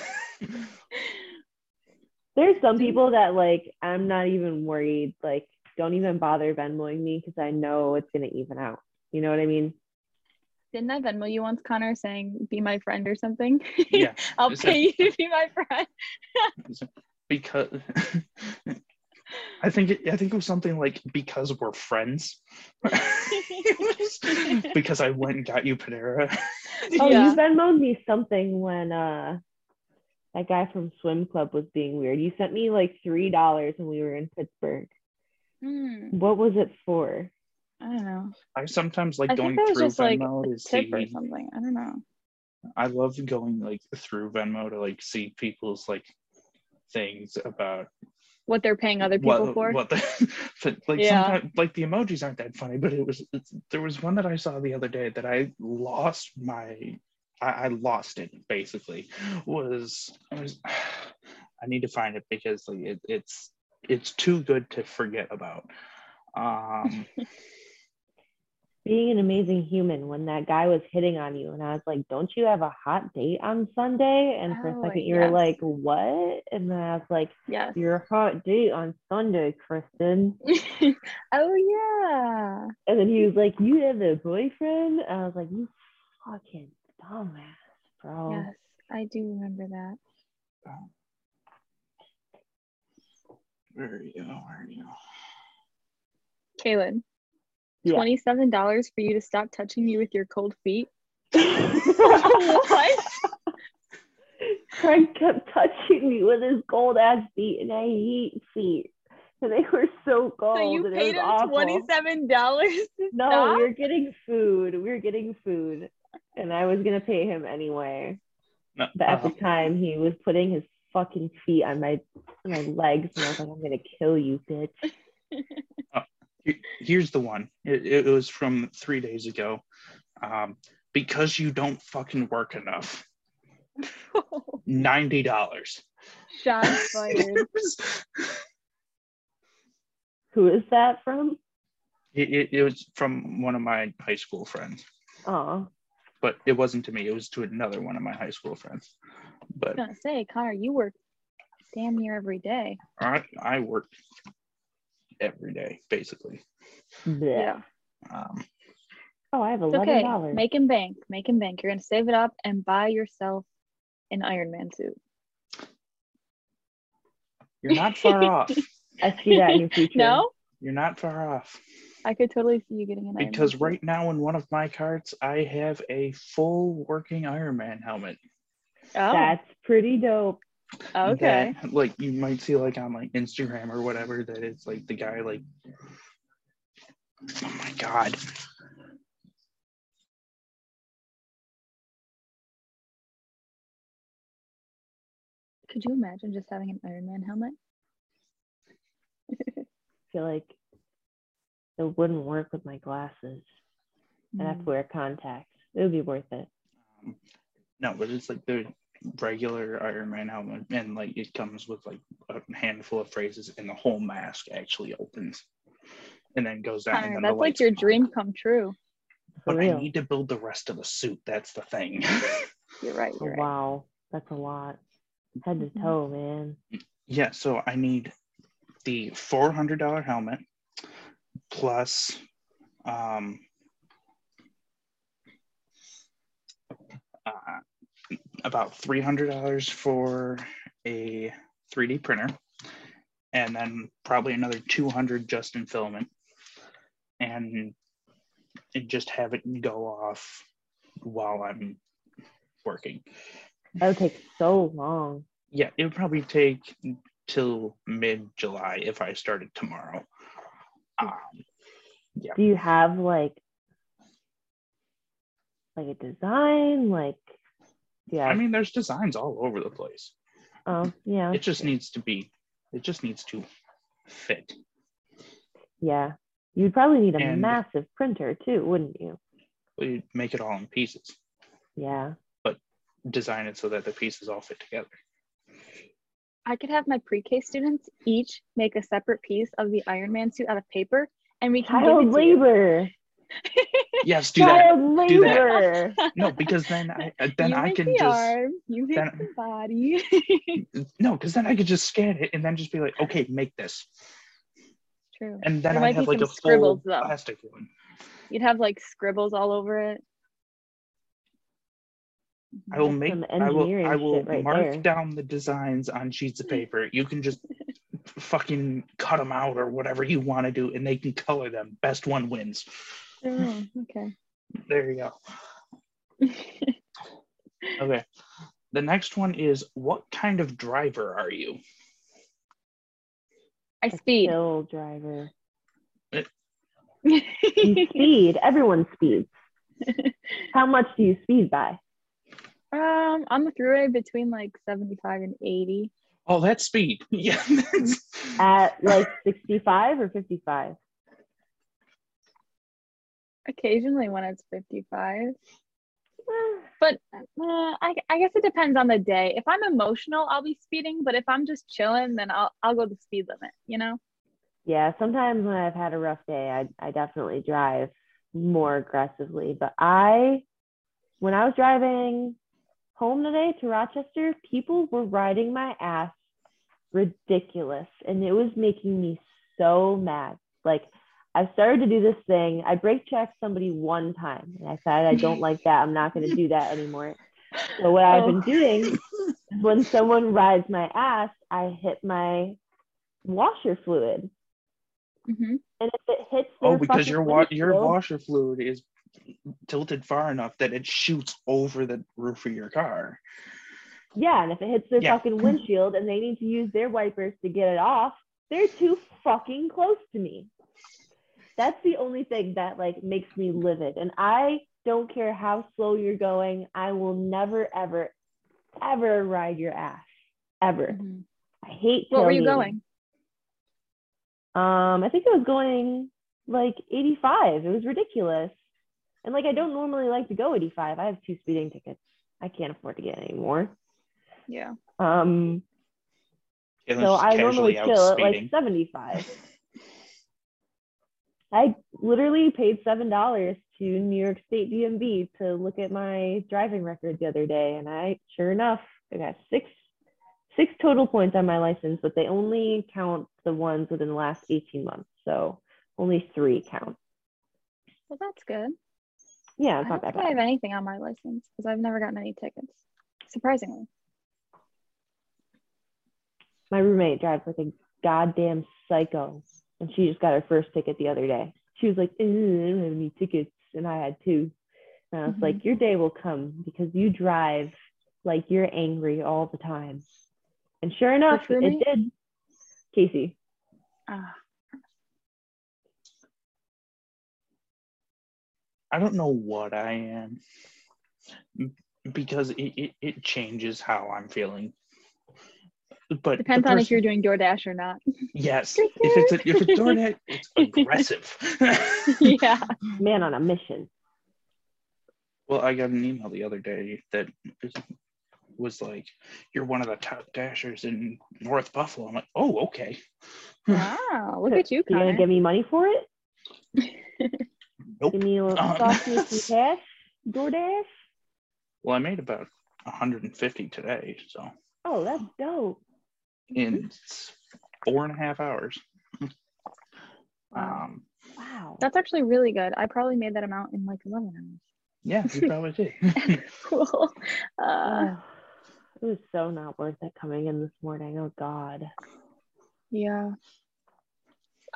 There's some people that like. I'm not even worried. Like. Don't even bother Venmoing me because I know it's going to even out. You know what I mean? Didn't I Venmo you once, Connor, saying, be my friend or something? Yeah. I'll it's pay a, you to be my friend. Because I think it, I think it was something like, because we're friends. Because I went and got you Panera. Oh, yeah. You Venmoed me something when uh, that guy from Swim Club was being weird. You sent me like three dollars when we were in Pittsburgh. What was it for? I don't know. I sometimes like I going think that was through just Venmo like a tip to see or something. I don't know. I love going like through Venmo to like see people's like things about what they're paying other people what, for. What the, like yeah. sometimes like the emojis aren't that funny, but it was there was one that I saw the other day that I lost my I, I lost it basically. Was, was I need to find it because like it, it's. It's too good to forget about. Um, Being an amazing human when that guy was hitting on you and I was like, don't you have a hot date on Sunday? And for oh, a second you yes. were like, what? And then I was like, yes. your hot date on Sunday, Kristen. Oh, yeah. And then he was like, you have a boyfriend? And I was like, you fucking dumbass, bro. Yes, I do remember that. Um, Where are you? Where are you? Kaylin, yeah. twenty-seven dollars for you to stop touching me with your cold feet? What? Craig kept touching me with his cold ass feet, and I hate feet. And they were so cold. So you and paid it was him awful. twenty-seven dollars? No, stop? We were getting food. We were getting food. And I was going to pay him anyway. No. But at uh-huh. the time, he was putting his fucking feet on my my legs and I was like, I'm gonna kill you, bitch. Oh, here's the one. It, it was from three days ago. Um, because you don't fucking work enough. ninety dollars. Shots fired. Who is that from? It, it, it was from one of my high school friends. Oh. But it wasn't to me. It was to another one of my high school friends. But I was going to say, Connor, you work damn near every day. I, I work every day, basically. Yeah. Um, oh, I have eleven dollars. Okay. Make him bank. Make him bank. You're going to save it up and buy yourself an Iron Man suit. You're not far off. I see that in your future. No? You're not far off. I could totally see you getting an Iron Man. Because right now in one of my carts, I have a full working Iron Man helmet. Oh. That's pretty dope. Okay. That, like, you might see, like, on, like, Instagram or whatever, that it's, like, the guy, like, oh, my God. Could you imagine just having an Iron Man helmet? I feel like it wouldn't work with my glasses. Mm. I'd have to wear contacts. It would be worth it. Um, no, but it's like the regular Iron Man helmet, and like it comes with like a handful of phrases, and the whole mask actually opens and then goes down. Connor, and that's like your on. Dream come true. But I need to build the rest of the suit. That's the thing. You're right. You're oh, right. Wow, that's a lot. Head to toe, man. Yeah, so I need the four hundred dollars helmet plus um, uh, about three hundred dollars for a three D printer, and then probably another two hundred dollars just in filament, and just have it go off while I'm working. That would take so long. Yeah, it would probably take till mid-July if I started tomorrow. Um, yeah. Do you have like like a design? Like, yeah. I mean, there's designs all over the place. Oh, yeah. It just needs to be. It just needs to fit. Yeah, you'd probably need a and massive printer too, wouldn't you? You'd make it all in pieces. Yeah. Design it so that the pieces all fit together. I could have my pre-K students each make a separate piece of the Iron Man suit out of paper, and we can child labor. Yes, do child that. Labor. Do that. No, because then I then you I can the just arm, you make then, the body. No, because then I could just scan it and then just be like, okay, make this. True. And then I have like a full though. Plastic one. You'd have like scribbles all over it. I will make I will I will right mark there. Down the designs on sheets of paper. You can just fucking cut them out or whatever you want to do, and they can color them. Best one wins. Oh, okay. There you go. Okay. The next one is, what kind of driver are you? I speed. A hill driver. You speed. Everyone speeds. How much do you speed by? Um, on the thruway between like seventy-five and eighty. Oh, that's speed. Yeah. That's... At like sixty-five or fifty-five? Occasionally when it's fifty-five. But uh, I, I guess it depends on the day. If I'm emotional, I'll be speeding. But if I'm just chilling, then I'll I'll go the speed limit, you know? Yeah, sometimes when I've had a rough day, I, I definitely drive more aggressively. But I, when I was driving... home today to Rochester, people were riding my ass ridiculous, and it was making me so mad. Like, I started to do this thing. I brake checked somebody one time, and I said, I don't like that. I'm not going to do that anymore. So what oh. I've been doing is when someone rides my ass, I hit my washer fluid. Mm-hmm. And if it hits their oh, because your wa- your washer fluid is tilted far enough that it shoots over the roof of your car. Yeah, and if it hits their yeah. fucking windshield and they need to use their wipers to get it off, they're too fucking close to me. That's the only thing that like makes me livid. And I don't care how slow you're going, I will never, ever, ever ride your ass. Ever. Mm-hmm. I hate What were you going? Um, I think I was going like eighty-five. It was ridiculous. And, like, I don't normally like to go eighty-five. I have two speeding tickets. I can't afford to get any more. Yeah. Um. Caitlin's so I normally chill at like seventy-five. I literally paid seven dollars to New York State D M V to look at my driving record the other day, and I sure enough, I got six six total points on my license, but they only count the ones within the last eighteen months, so only three count. Well, that's good. Yeah, it's not that bad. I don't think I have anything on my license because I've never gotten any tickets, surprisingly. My roommate drives like a goddamn psycho, and she just got her first ticket the other day. She was like, I don't have any tickets, and I had two. And I was mm-hmm. like, your day will come because you drive like you're angry all the time. And sure enough, it did. Casey. Uh, I don't know what I am because it, it, it changes how I'm feeling. But depends person, on if you're doing DoorDash or not. Yes. if it's a, if it's DoorDash, it's aggressive. Yeah. Man on a mission. Well, I got an email the other day that was like, you're one of the top dashers in North Buffalo. I'm like, oh, okay. Wow, look at you, Connor. You're going to give me money for it? Nope. Give me a little um, sausage cash, DoorDash? Well, I made about one hundred fifty today, so. Oh, that's dope. In four and a half hours. um, wow, that's actually really good. I probably made that amount in like eleven hours. Yeah, you probably did. Cool. Uh, it was so not worth it coming in this morning. Oh God. Yeah.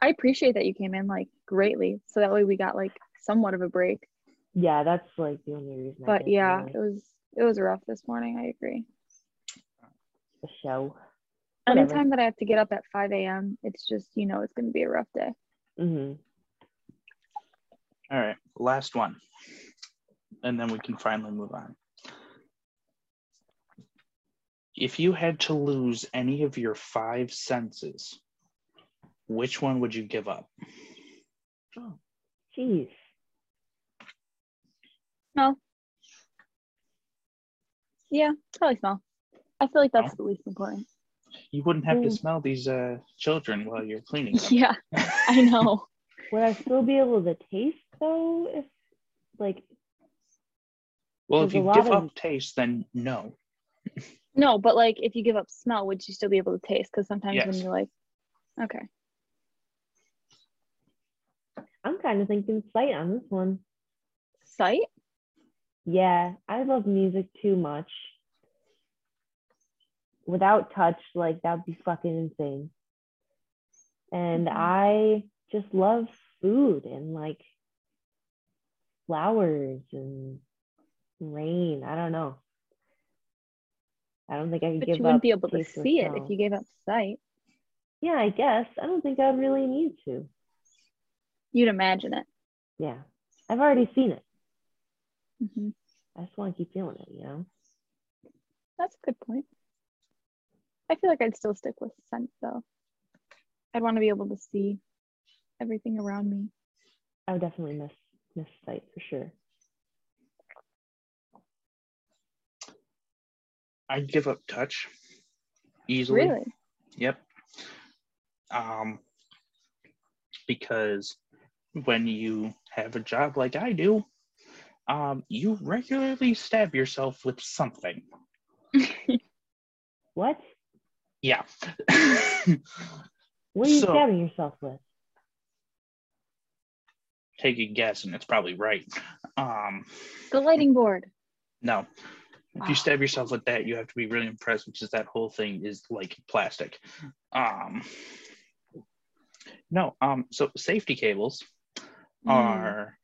I appreciate that you came in like greatly, so that way we got like somewhat of a break. Yeah, that's like the only reason. But yeah, it was it was rough this morning. I agree. The show. Whatever. Anytime that I have to get up at five a.m., it's just, you know, it's going to be a rough day. Mm-hmm. All right, last one. And then we can finally move on. If you had to lose any of your five senses, which one would you give up? Oh, geez. Smell. Yeah, probably smell. I feel like that's no. the least important. You wouldn't have mm. to smell these uh, children while you're cleaning them. Yeah, I know. Would I still be able to taste though? If like, well, if you give of... up taste, then no. No, but like, if you give up smell, would you still be able to taste? Because sometimes yes. when you're like, okay, I'm kind of thinking sight on this one. Sight? Yeah, I love music too much. Without touch, like, that would be fucking insane. And mm-hmm. I just love food and, like, flowers and rain. I don't know. I don't think I could but give up. But you wouldn't be able to see it if you gave up sight. Yeah, I guess. I don't think I'd really need to. You'd imagine it. Yeah. I've already seen it. Mm-hmm. I just want to keep feeling it, you know? That's a good point. I feel like I'd still stick with scent, though. I'd want to be able to see everything around me. I would definitely miss miss sight for sure. I'd give up touch easily. Really? Yep. Um, because when you have a job like I do, um, you regularly stab yourself with something. What? Yeah. What are you so, stabbing yourself with? Take a guess, and it's probably right. Um, the lighting board. No. If oh. you stab yourself with that, you have to be really impressed because that whole thing is like plastic. Um, no. Um, so safety cables mm. are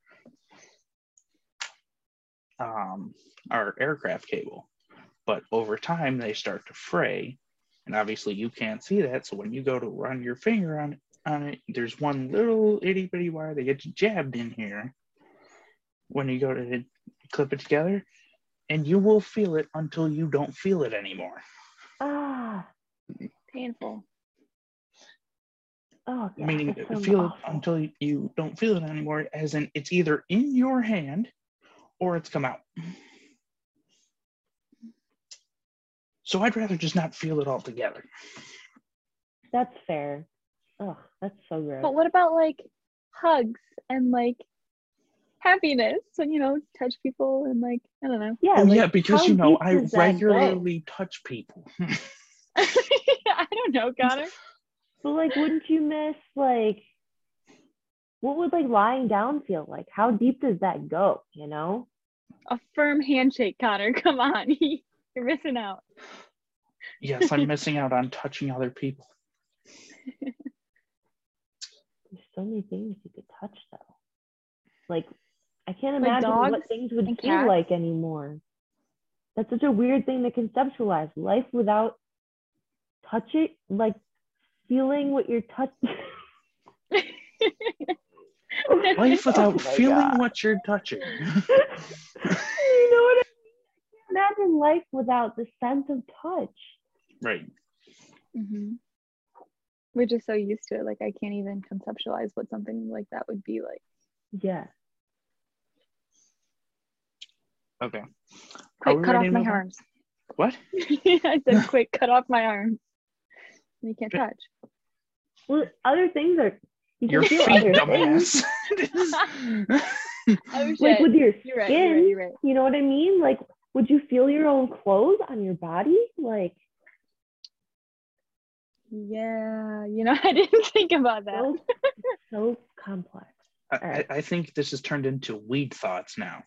um, our aircraft cable, but over time they start to fray. And obviously you can't see that, so when you go to run your finger on, on it, there's one little itty bitty wire that gets jabbed in here when you go to clip it together, and you will feel it until you don't feel it anymore. Ah, painful. Oh, God, meaning feel awful. It until you don't feel it anymore, as in it's either in your hand or it's come out. So I'd rather just not feel it all together. That's fair. Oh, that's so gross. But what about like hugs and like happiness and, you know, touch people and like, I don't know. Yeah, oh, like, yeah, because, you know, I regularly touch people. I don't know, Connor. But like, wouldn't you miss like, what would like lying down feel like? How deep does that go, you know? A firm handshake, Connor. Come on. You're missing out. Yes, I'm missing out on touching other people. There's so many things you could touch, though. Like, I can't imagine like what things would feel cats. Like anymore. That's such a weird thing to conceptualize. Life without touching, like, feeling what you're touching. Life without oh feeling God. What you're touching. You know what I mean? Imagine life without the sense of touch. Right. Mm-hmm. We're just so used to it. Like, I can't even conceptualize what something like that would be like. Yeah. Okay. Quick, cut off my on? Arms. What? I said, quick, cut off my arms. You can't touch. Well, other things are. You your feet, dumbass. Oh, like with your skin, you're right, you're right, you're right. You know what I mean? Like, would you feel your own clothes on your body? Like, yeah, you know, I didn't think about that. So, so complex. I, right. I, I think this has turned into weed thoughts now.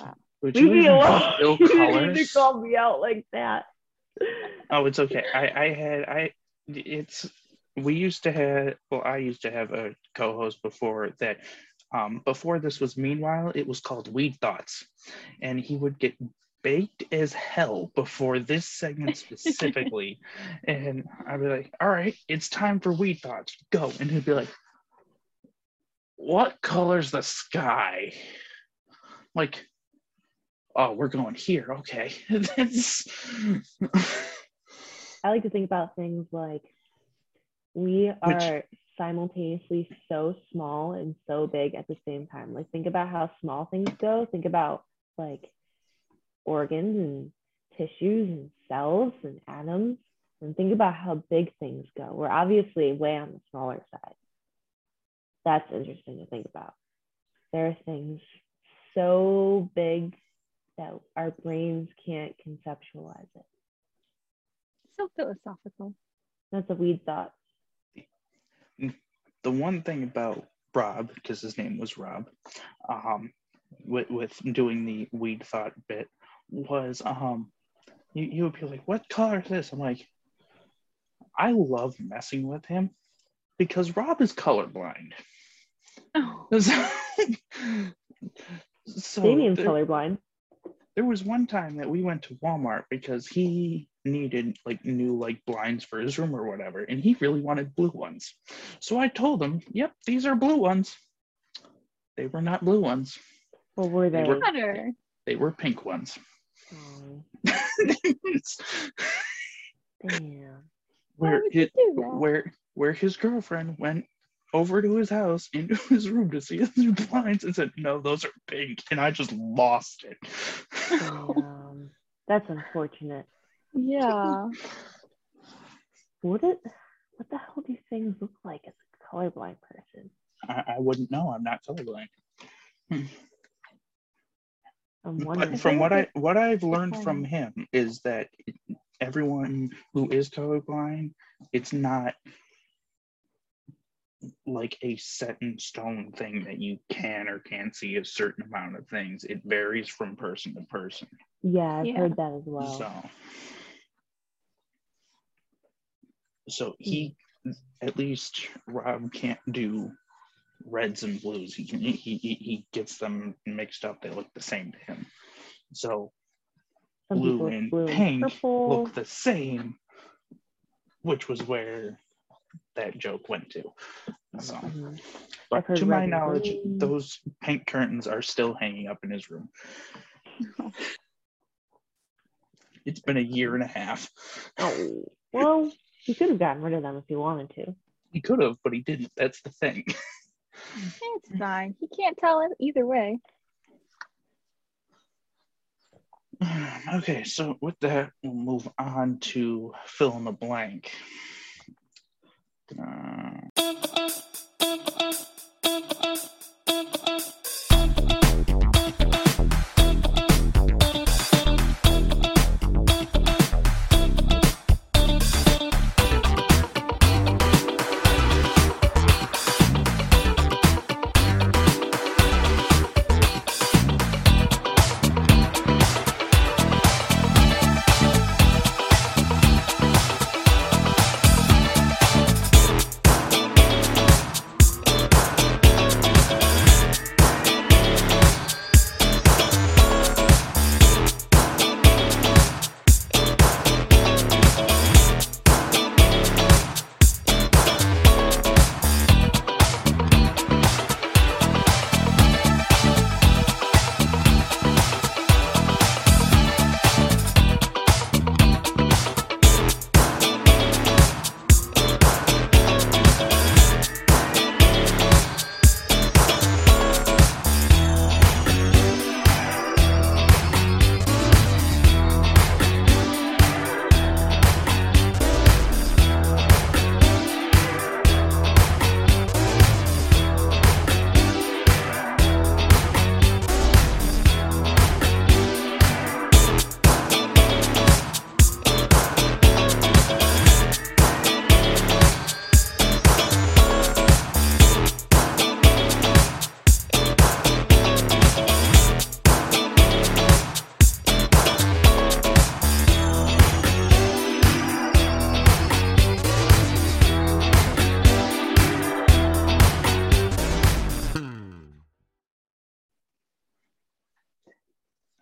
Wow. Would you feel colors? You call me out like that. Oh, it's okay. I, I had I. It's. We used to have, well, I used to have a co-host before that, um, before this was Meanwhile, it was called Weed Thoughts. And he would get baked as hell before this segment specifically. And I'd be like, all right, it's time for Weed Thoughts, go. And he'd be like, what color's the sky? Like, oh, we're going here, okay. That's... I like to think about things like, we are Which, simultaneously so small and so big at the same time. Like, think about how small things go. Think about, like, organs and tissues and cells and atoms. And think about how big things go. We're obviously way on the smaller side. That's interesting to think about. There are things so big that our brains can't conceptualize it. So philosophical. That's a weed thought. The one thing about Rob, because his name was Rob, um, with, with doing the weed thought bit was, um, you, you would be like, what color is this? I'm like, I love messing with him because Rob is colorblind. Oh. So Damien's there, colorblind. There was one time that we went to Walmart because he needed like new like blinds for his room or whatever, and he really wanted blue ones. So I told him, yep, these are blue ones. They were not blue ones. What were they? They were, they, they were pink ones. Oh. Damn. Where, it, where, where his girlfriend went over to his house into his room to see his new blinds and said, no, those are pink. And I just lost it. Damn. That's unfortunate. Yeah. What it? What the hell do things look like as a colorblind person? I, I wouldn't know. I'm not colorblind. I'm wondering. But from what I what I've learned from him is that everyone who is colorblind, it's not like a set in stone thing that you can or can't see a certain amount of things. It varies from person to person. Yeah, I've yeah. heard that as well. So. So he, at least Rob can't do reds and blues. He can, he, he he gets them mixed up. They look the same to him. So Some blue and blue. Pink Purple. Look the same, which was where that joke went to. So, mm-hmm. but to my knowledge, blue. Those pink curtains are still hanging up in his room. It's been a year and a half. Oh well. He could have gotten rid of them if he wanted to. He could have, but he didn't. That's the thing. It's fine. He can't tell it either way. Okay, so with that, we'll move on to fill in the blank. Ta-da.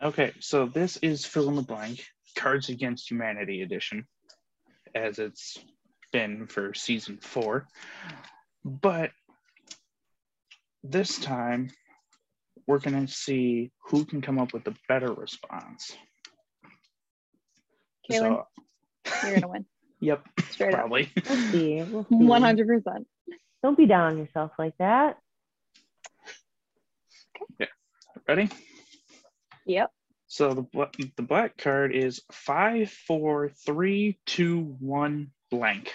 Okay, so this is fill in the blank, Cards Against Humanity edition, as it's been for season four. But this time, we're going to see who can come up with a better response. Kaylin, so, you're going to win. Yep, straight probably. Up. Let's see. one hundred percent. Don't be down on yourself like that. Okay. Yeah. Ready? Yep. So the the black card is five, four, three, two, one, blank.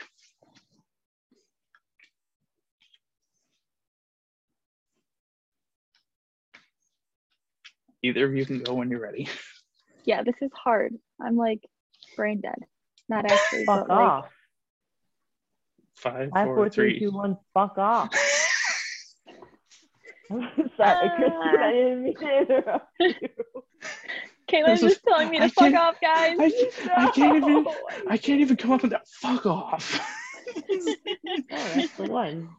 Either of you can go when you're ready. Yeah, this is hard. I'm like brain dead. Not actually. Fuck off. Like... Five, five, four, four three, three, two, one. Fuck off. Sorry, Kristen, I didn't mean to interrupt you. Caitlin's just telling me to I fuck off, guys. I, no. I can't even. I can't even come up with that. Fuck off. Oh, that's the one.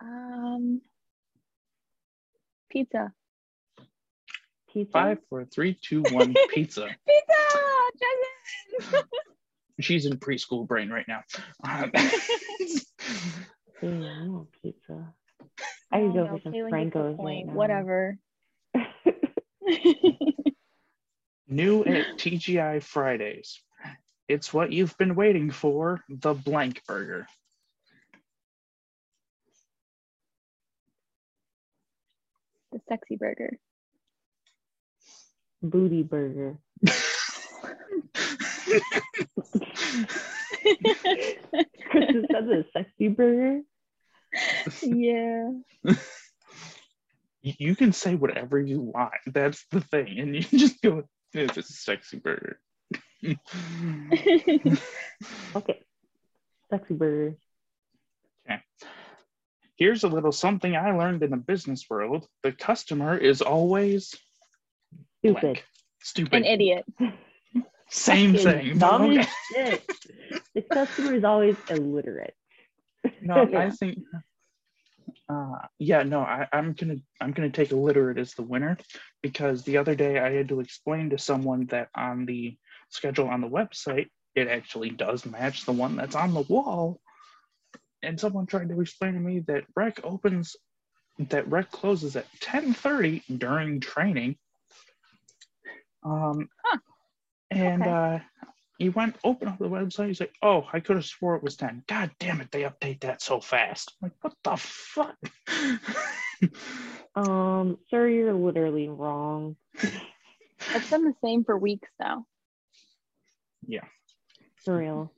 Um, pizza. Pizza. Five, four, three, two, one. Pizza. Pizza. She's in preschool brain right now. Um, oh, pizza. I could go for some Franco's right now. Whatever. New at T G I Fridays. It's what you've been waiting for, the blank burger. The sexy burger. Booty burger. Kristen said the sexy burger. Yeah. You can say whatever you want. That's the thing. And you just go, yeah, this is a sexy burger. Okay. Sexy burger. Okay. Here's a little something I learned in the business world. The customer is always stupid. Blank. Stupid. An idiot. Same thing. Dumb as shit. The customer is always illiterate. No, yeah. I think, uh, yeah, no, I, I'm gonna, I'm gonna take illiterate as the winner, because the other day I had to explain to someone that on the schedule on the website, it actually does match the one that's on the wall, and someone tried to explain to me that rec opens, that rec closes at ten thirty during training, um, huh. and okay. uh. He went, open up the website, he's like, oh, I could have swore it was ten. God damn it, they update that so fast. I'm like, what the fuck? um, sir, you're literally wrong. It's been the same for weeks now. Yeah. For real.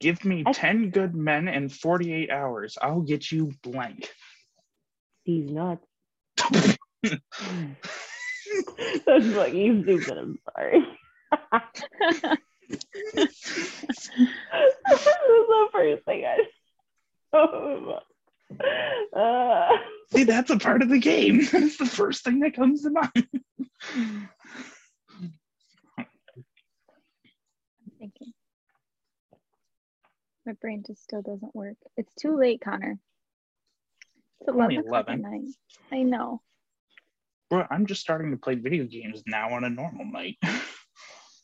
Give me I, ten good men in forty-eight hours. I'll get you blank. He's nuts. That's like, you stupid. I'm sorry. This is the first thing I oh. uh. See, that's a part of the game. That's the first thing that comes to mind. Thinking. My brain just still doesn't work. It's too late, Connor. It's eleven o'clock at night. I know. Bro, I'm just starting to play video games now on a normal night.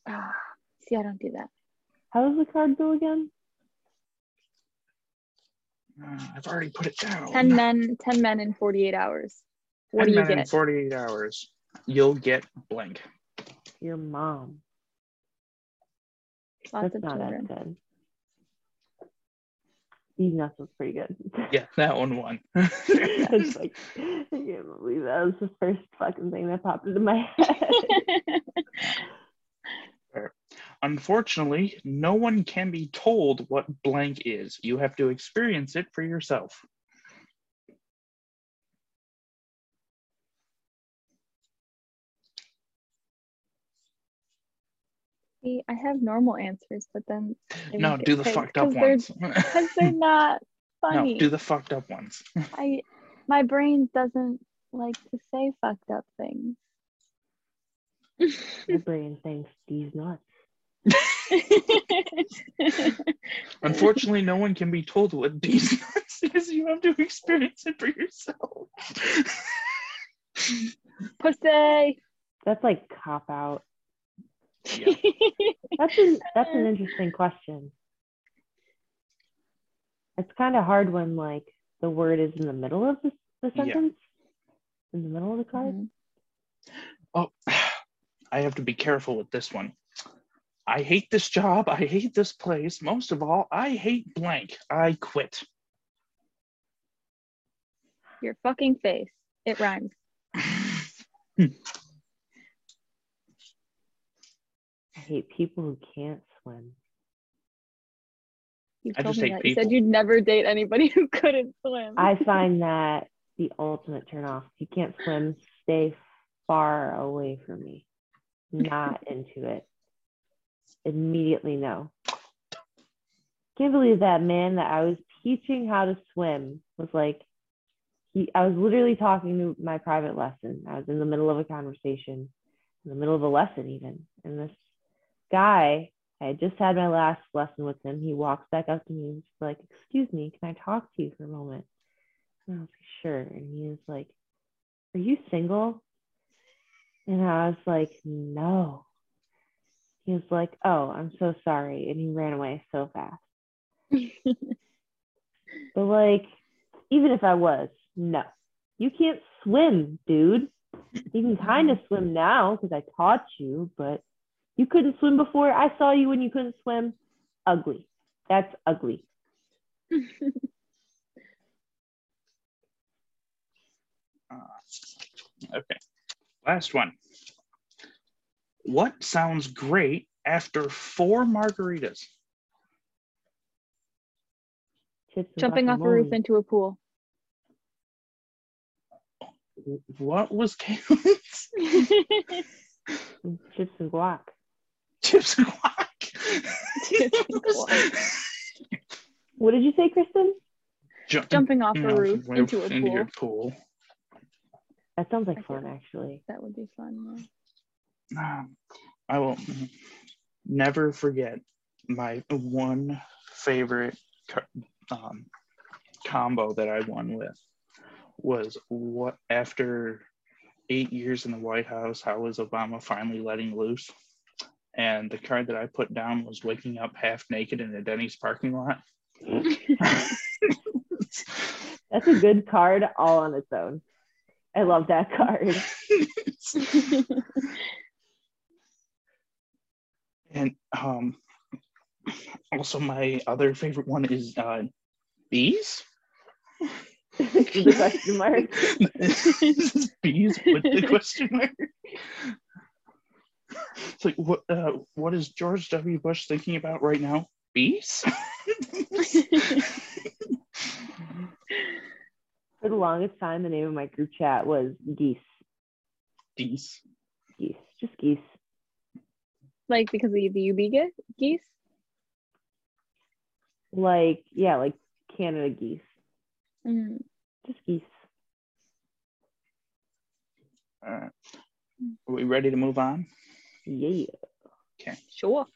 Ah, see, I don't do that. How does the card go again? Uh, I've already put it down. Ten men, ten men in forty-eight hours. What do you get? Ten men in forty-eight hours. You'll get blank. Your mom. Lots That's of not children. That good. These nuts was pretty good. Yeah, that one won. It's like, I can't believe that was the first fucking thing that popped into my head. Unfortunately, no one can be told what blank is. You have to experience it for yourself. See, I have normal answers, but then no, do the fucked up ones because they're not funny. No, do the fucked up ones. I, my brain doesn't like to say fucked up things. My brain thinks these nuts. Unfortunately, no one can be told what these nuts is. You have to experience it for yourself. Pussy. That's like cop out. Yeah. that's an that's an interesting question. It's kind of hard when like the word is in the middle of the, the sentence, yeah. in the middle of the card. Mm-hmm. Oh, I have to be careful with this one. I hate this job. I hate this place. Most of all, I hate blank. I quit. Your fucking face. It rhymes. I hate people who can't swim. You told I just me hate that. People. You said you'd never date anybody who couldn't swim. I find that the ultimate turnoff. If you can't swim, stay far away from me. Not into it. Immediately no. Can't believe that man that I was teaching how to swim was like, he. I was literally talking to my private lesson. I was in the middle of a conversation, in the middle of a lesson even, and this guy, I had just had my last lesson with him. He walks back up to me and he's like, "Excuse me, can I talk to you for a moment?" And I was like, "Sure." And he was like, "Are you single?" And I was like, "No." He was like, "Oh, I'm so sorry." And he ran away so fast. But like, even if I was, no. You can't swim, dude. You can kind of swim now because I taught you, but you couldn't swim before. I saw you when you couldn't swim. Ugly. That's ugly. uh, okay. Last one. What sounds great after four margaritas? Jumping off a roof into a pool. What was Caleb's? Chips and guac. Chips and guac. Chips and guac. What did you say, Kristen? Jump- Jumping off a no, roof into a into pool. Your pool. That sounds like I fun, actually. That would be fun. Yeah. Um, I will never forget my one favorite um, combo that I won with. Was what after eight years in the White House, how was Obama finally letting loose? And the card that I put down was waking up half naked in a Denny's parking lot. That's a good card all on its own. I love that card. And um, also my other favorite one is uh, bees. the question mark. Bees with the question mark. It's like, what uh, what is George W. Bush thinking about right now? Bees? For the longest time, the name of my group chat was Geese. Geese? Geese. Just Geese. Like, because of the U B geese? Like, yeah, like Canada geese. Mm. Just geese. All right. Are we ready to move on? Yeah. Okay. Sure.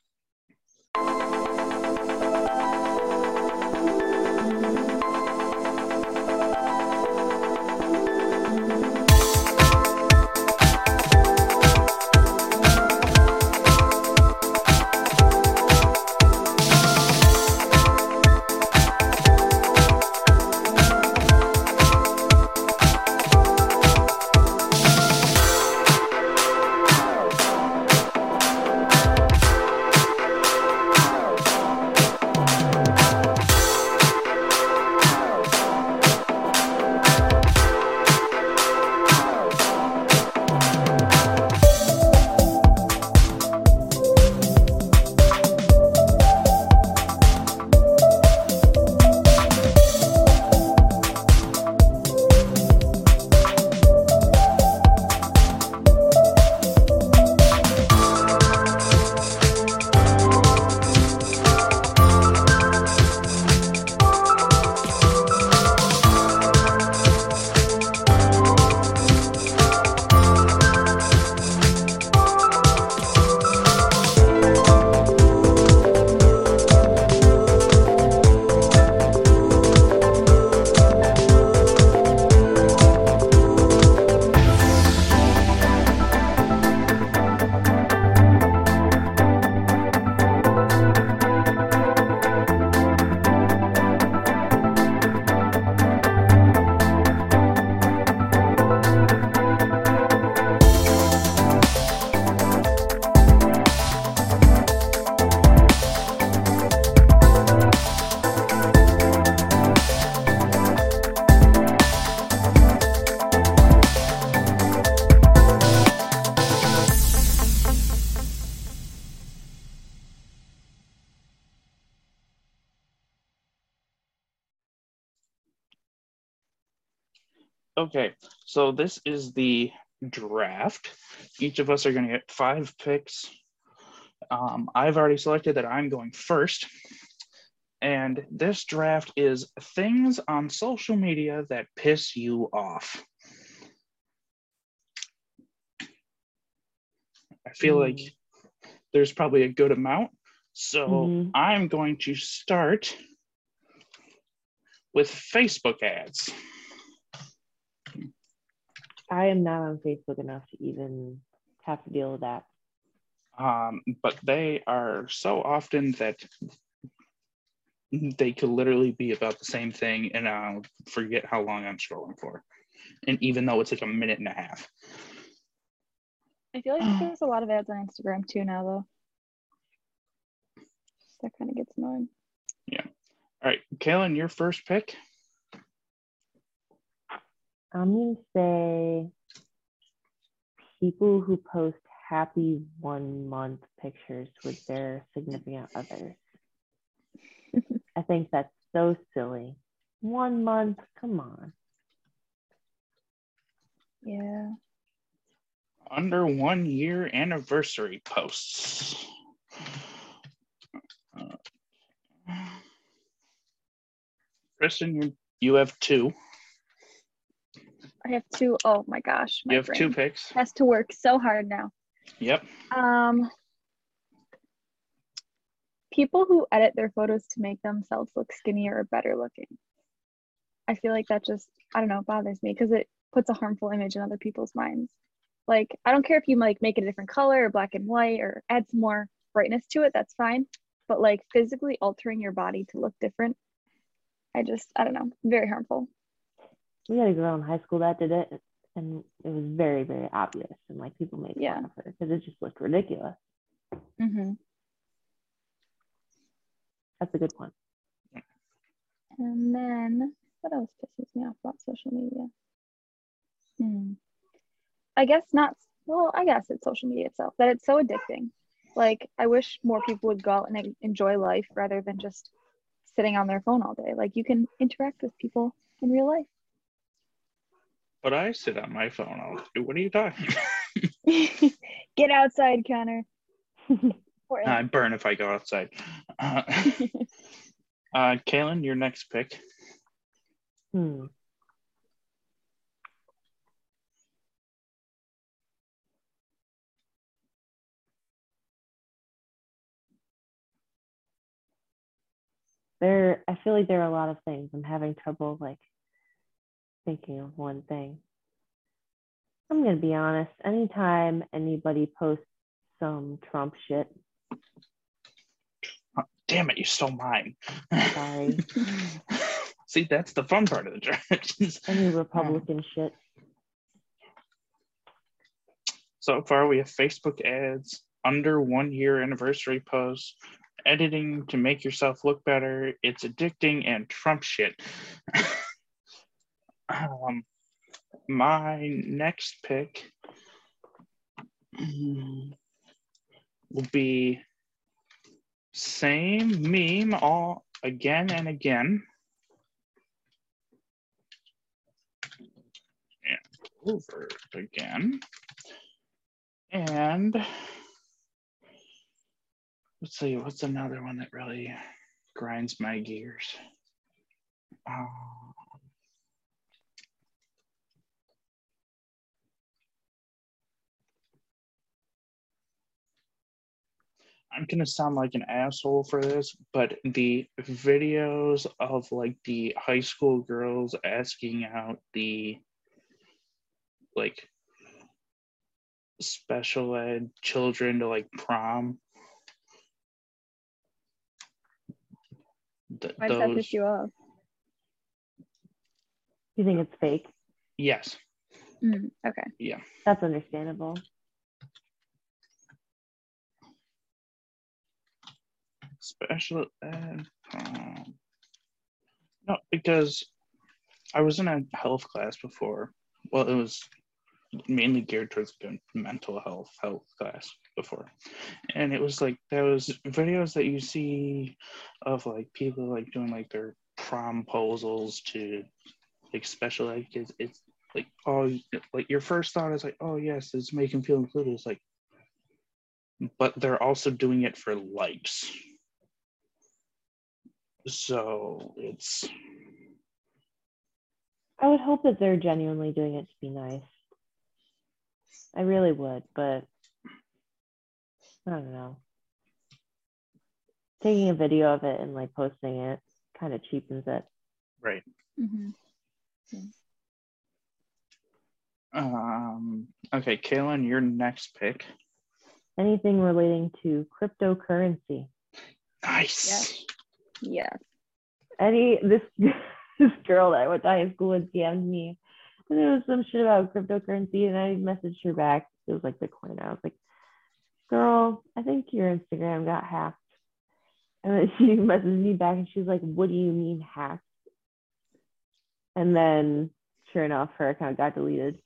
Okay, so this is the draft. Each of us are going to get five picks. Um, I've already selected that I'm going first. And this draft is things on social media that piss you off. I feel mm. like there's probably a good amount. So mm. I'm going to start with Facebook ads. I am not on Facebook enough to even have to deal with that. Um, but they are so often that they could literally be about the same thing, and I'll forget how long I'm scrolling for. And even though it's like a minute and a half. I feel like there's a lot of ads on Instagram too now, though. That kind of gets annoying. Yeah. All right, Kaylin, your first pick. I'm going to say people who post happy one-month pictures with their significant others. I think that's so silly. One month, come on. Yeah. Under one year anniversary posts. Uh, Kristen, you, you have two. I have two. Oh my gosh. My you have two picks. Has to work so hard now. Yep. Um, people who edit their photos to make themselves look skinnier or better looking. I feel like that just, I don't know, bothers me because it puts a harmful image in other people's minds. Like, I don't care if you like make it a different color or black and white or add some more brightness to it. That's fine. But like physically altering your body to look different. I just, I don't know. Very harmful. We had a girl in high school that did it, and it was very, very obvious. And, like, people made yeah. fun of her because it just looked ridiculous. Mm-hmm. That's a good one. And then What else pisses me off about social media? Hmm. I guess not. Well, I guess it's social media itself, that it's so addicting. Like, I wish more people would go out and enjoy life rather than just sitting on their phone all day. Like, you can interact with people in real life. But I sit on my phone all day. What are you talking about? Get outside, Connor. I burn if I go outside. Uh, uh, Kaylin, your next pick. Hmm. There, I feel like there are a lot of things. I'm having trouble, like, thinking of one thing. I'm going to be honest. Anytime anybody posts some Trump shit. Oh, damn it, you stole mine. Sorry. See, that's the fun part of the directions. Any Republican um, shit. So far, we have Facebook ads, under one year anniversary posts, editing to make yourself look better, it's addicting, and Trump shit. Um, my next pick will be same meme all again and again. And over again. And let's see, what's another one that really grinds my gears? Um, I'm gonna sound like an asshole for this, but the videos of like the high school girls asking out the like special ed children to like prom. Th- Why does those... that piss you off? You think it's fake? Yes. Mm, okay. Yeah. That's understandable. Special ed prom. No, because I was in a health class before. Well, it was mainly geared towards mental health health class before. And it was like, there was videos that you see of like people like doing like their promposals to like special ed kids. It's like, oh, like your first thought is like, oh yes, it's making people included. It's like, but they're also doing it for likes. So it's. I would hope that they're genuinely doing it to be nice. I really would, but I don't know. Taking a video of it and like posting it kind of cheapens it. Right. Mm-hmm. Yeah. Um. Okay, Kaylin, your next pick. Anything relating to cryptocurrency. Nice. Yes. Yeah. Any this this girl that I went to high school with D M'd me, and there was some shit about cryptocurrency, and I messaged her back. It was like Bitcoin. I was like, "Girl, I think your Instagram got hacked." And then she messaged me back, and she was like, "What do you mean hacked?" And then, sure enough, her account got deleted.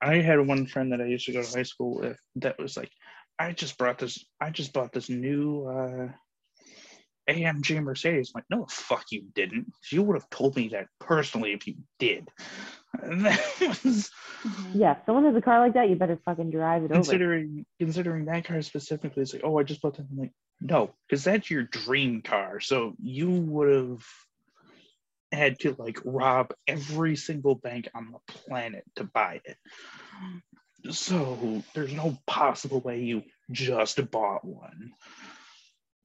I had one friend that I used to go to high school with that was like, I just brought this, I just bought this new uh, A M G Mercedes. I'm like, no, fuck you didn't. You would have told me that personally if you did. And that was, yeah, if someone has a car like that, you better fucking drive it considering, over. Considering that car specifically, it's like, oh, I just bought that. I'm like, no, because that's your dream car. So you would have had to like rob every single bank on the planet to buy it. So there's no possible way you just bought one.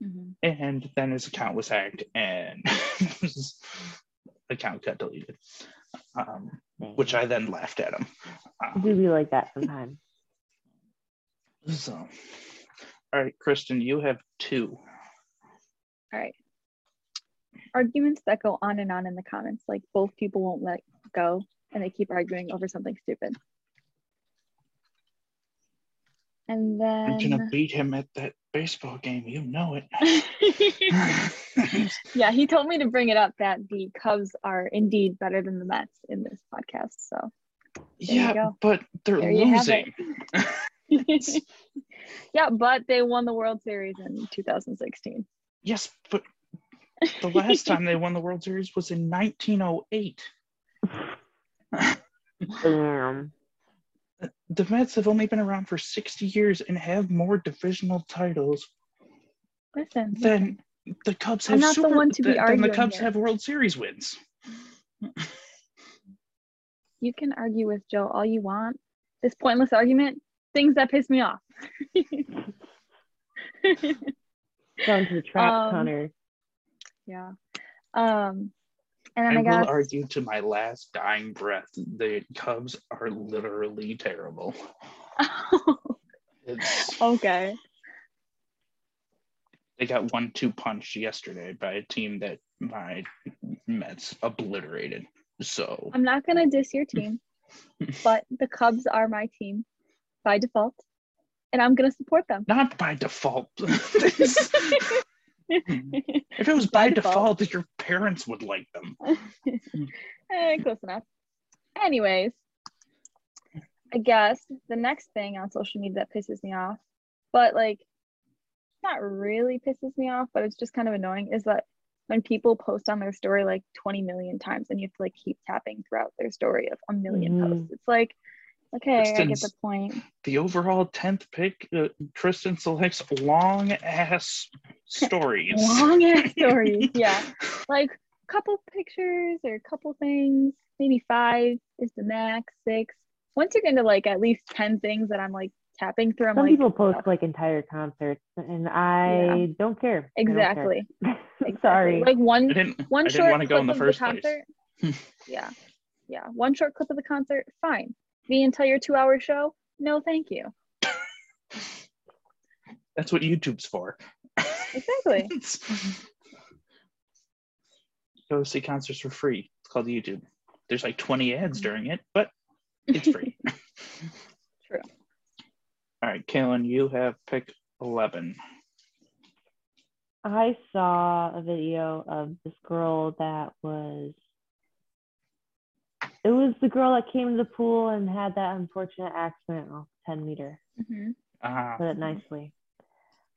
Mm-hmm. And then his account was hacked and his account got deleted, um, which I then laughed at him. Um, do be like that sometimes. So, all right, Kristen, you have two. All right. Arguments that go on and on in the comments, like both people won't let go and they keep arguing over something stupid. And then I'm gonna beat him at that baseball game, you know it. Yeah, he told me to bring it up that the Cubs are indeed better than the Mets in this podcast. So there yeah, you go. But they're there losing. Yeah, but they won the World Series in two thousand sixteen. Yes, but the last time they won the World Series was in nineteen oh eight. Damn. The Mets have only been around for sixty years and have more divisional titles listen, than listen. the Cubs have. I'm not super, the one to be arguing. Than the Cubs here. have World Series wins. You can argue with Joe all you want. This pointless argument, things that piss me off. Sounds a trap, um, Connor. Yeah. Um, and then I, I guess, will argue to my last dying breath. The Cubs are literally terrible. Okay. They got one two punched yesterday by a team that my Mets obliterated. So I'm not going to diss your team, but the Cubs are my team by default, and I'm going to support them. Not by default. If it was by, by default, default, your parents would like them. Eh, close enough. Anyways, I guess the next thing on social media that pisses me off, but like not really pisses me off, but it's just kind of annoying, is that when people post on their story like twenty million times and you have to like keep tapping throughout their story of a million mm. posts. It's like, okay, Tristan's, I get the point. The overall tenth pick, uh, Tristan selects long ass stories. Long ass stories, yeah. Like a couple pictures or a couple things, maybe five is the max, six. Once you get into like at least ten things that I'm like tapping through, I'm Some like, people post stuff. like entire concerts, and I yeah. don't care. Exactly. Don't care. Sorry. Like one, I didn't, one I short didn't want to go clip in the of first the concert. Place. yeah, yeah. One short clip of the concert, fine. The entire two-hour show? No, thank you. That's what YouTube's for. Exactly. Go see concerts for free. It's called YouTube. There's like twenty ads during it, but it's free. True. All right, Kaylin, you have pick eleven. I saw a video of this girl that was It was the girl that came to the pool and had that unfortunate accident off ten meter. Mm-hmm. Uh-huh. Put it nicely.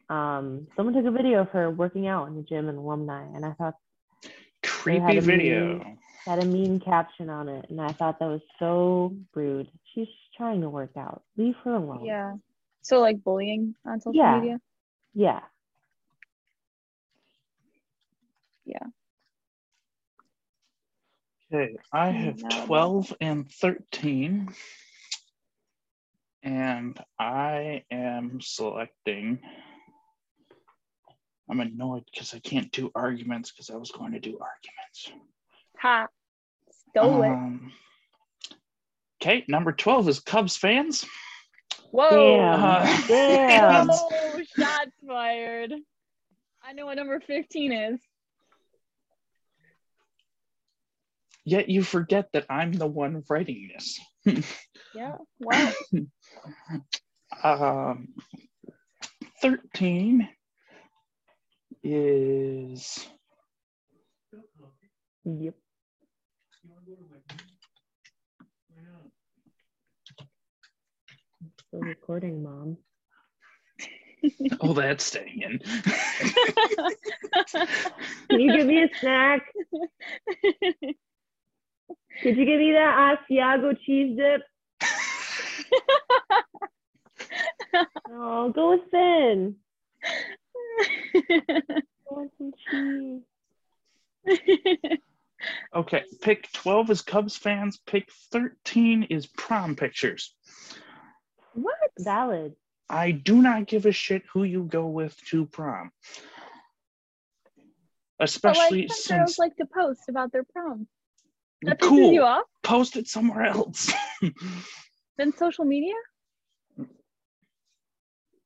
Um, someone took a video of her working out in the gym and alumni, and I thought creepy had video mean, had a mean caption on it, and I thought that was so rude. She's trying to work out. Leave her alone. Yeah. So like bullying on social yeah. media. Yeah. Yeah. Okay, I have twelve and thirteen, and I am selecting, I'm annoyed because I can't do arguments because I was going to do arguments. Ha, stole um, it. Okay, number twelve is Cubs fans. Whoa, damn. Uh, damn. Oh, shots fired. I know what number fifteen is. Yet you forget that I'm the one writing this. Yeah, wow. um, thirteen is... Yep. I'm still recording, Mom. Oh, that's staying in. Can you give me a snack? Could you give me that Asiago cheese dip? Oh, go with Finn. I want some cheese. Okay, pick twelve is Cubs fans. Pick thirteen is prom pictures. What? Valid. I do not give a shit who you go with to prom. Especially but like, since... girls like to post about their prom. That cool. pisses you off? Post it somewhere else. Then social media?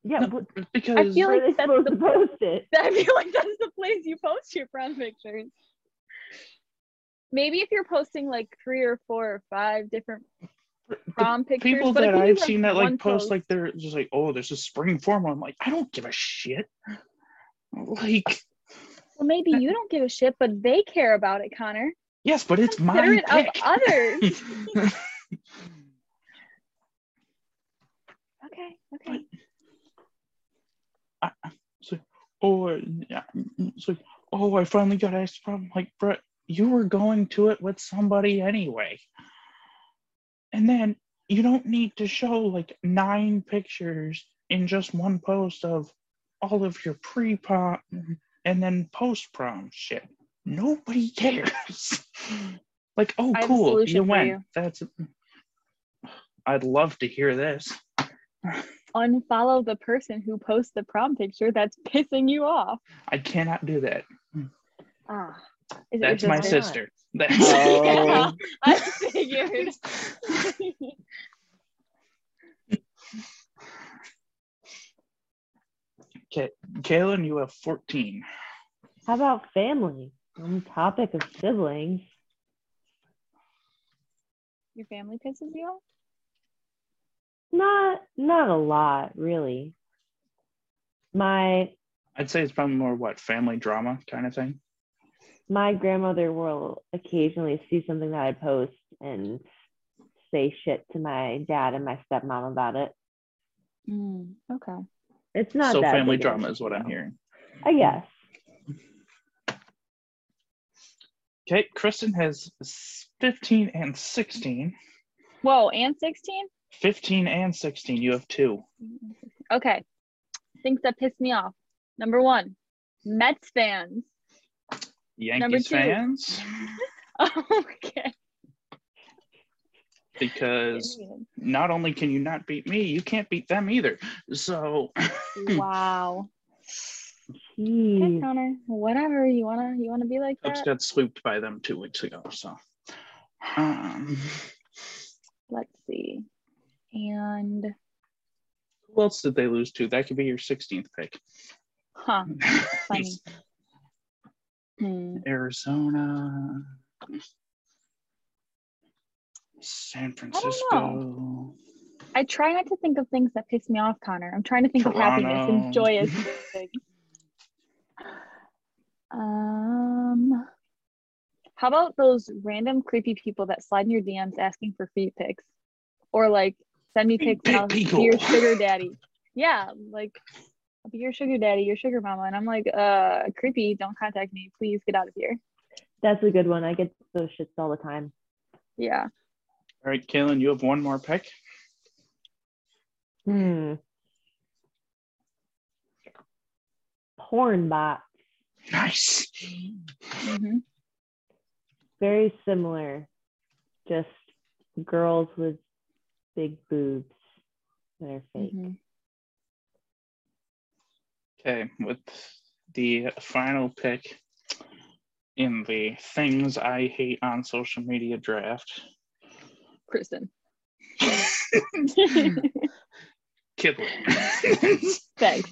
Yeah, no, because I feel like that's the post it. I feel like that's the place you post your prom pictures. Maybe if you're posting like three or four or five different prom pictures. People that I've seen that like post, like they're just like, oh, there's a spring formal. I'm like, I don't give a shit. Like, well, maybe you don't give a shit, but they care about it, Connor. Yes, but it's my pick. Of others. okay, okay. I, so, oh, yeah, so, oh, I finally got asked from like, Brett, you were going to it with somebody anyway. And then you don't need to show like nine pictures in just one post of all of your pre-prom and then post-prom shit. Nobody cares. Like, oh, cool, you went. You. That's. I'd love to hear this. Unfollow the person who posts the prom picture that's pissing you off. I cannot do that. Ah, is that's it my sister. That's- oh. I figured. Okay, Kaylin, you have fourteen. How about family? On the topic of siblings. Your family pisses you off? Not not a lot, really. My I'd say it's probably more what, family drama kind of thing. My grandmother will occasionally see something that I post and say shit to my dad and my stepmom about it. Mm, okay. It's not so that family drama is what I'm hearing. I guess. Okay, Kristen has fifteen and sixteen. Whoa, and sixteen? fifteen and sixteen. You have two. Okay. Things that piss me off. Number one, Mets fans. Yankees fans? Oh, okay. Because not only can you not beat me, you can't beat them either. So. Wow. Jeez. Okay, Connor. Whatever you wanna, you wanna be like that. I just got swooped by them two weeks ago. So, um, let's see. And who else did they lose to? That could be your sixteenth pick. Huh. Funny. hmm. Arizona, San Francisco. I, I try not to think of things that piss me off, Connor. I'm trying to think Toronto. Of happiness and joyous things. Um, how about those random creepy people that slide in your D Ms asking for feet pics, or like send me pics and I'll be your sugar daddy? Yeah, like I'll be your sugar daddy, your sugar mama, and I'm like, uh, creepy. Don't contact me, please. Get out of here. That's a good one. I get those shits all the time. Yeah. All right, Kaylin, you have one more pick. Hmm. Porn bot. Nice. Mm-hmm. Very similar. Just girls with big boobs that are fake. Mm-hmm. Okay, with the final pick in the things I hate on social media draft. Kristen. Kibble. Thanks.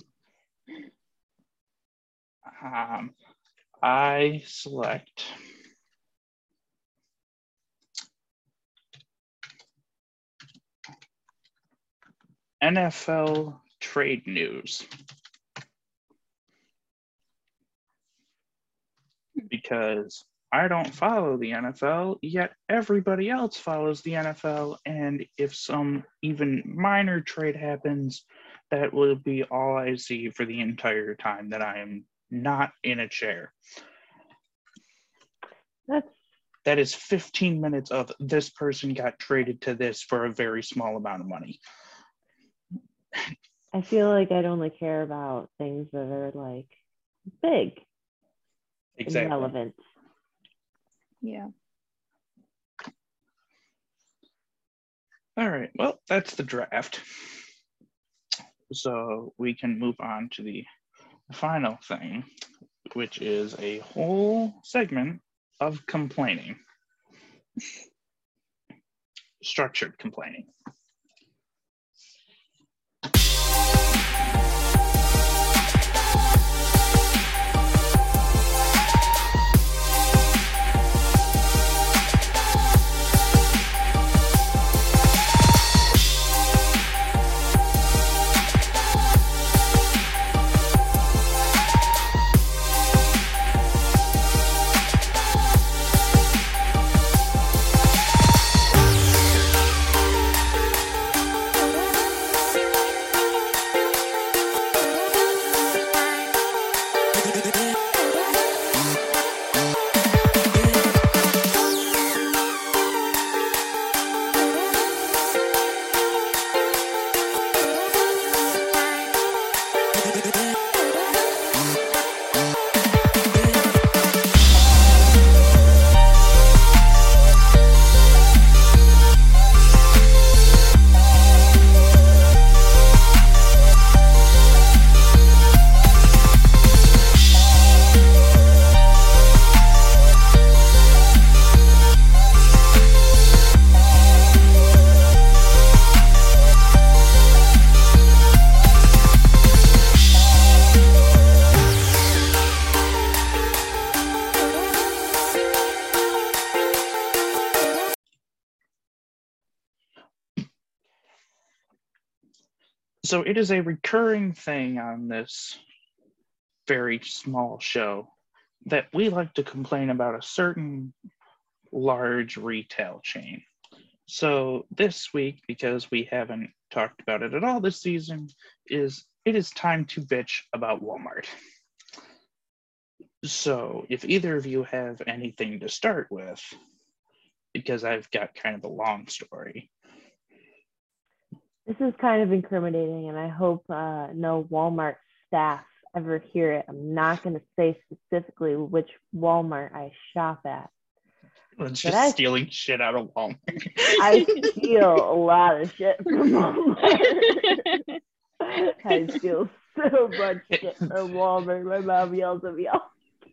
Um, I select N F L trade news because I don't follow the N F L, yet everybody else follows the N F L, and if some even minor trade happens, that will be all I see for the entire time that I am not in a chair. That's, that is fifteen minutes of this person got traded to this for a very small amount of money. I feel like I'd only care about things that are like big. Exactly. And relevant. Yeah. All right. Well, that's the draft. So we can move on to the final thing, which is a whole segment of complaining. Structured complaining. So it is a recurring thing on this very small show that we like to complain about a certain large retail chain. So this week, because we haven't talked about it at all this season, is it is time to bitch about Walmart. So if either of you have anything to start with, because I've got kind of a long story. This is kind of incriminating, and I hope uh, no Walmart staff ever hear it. I'm not going to say specifically which Walmart I shop at. Well, it's but just I, stealing shit out of Walmart. I steal a lot of shit from Walmart. I steal so much shit from Walmart. My mom yells at me all the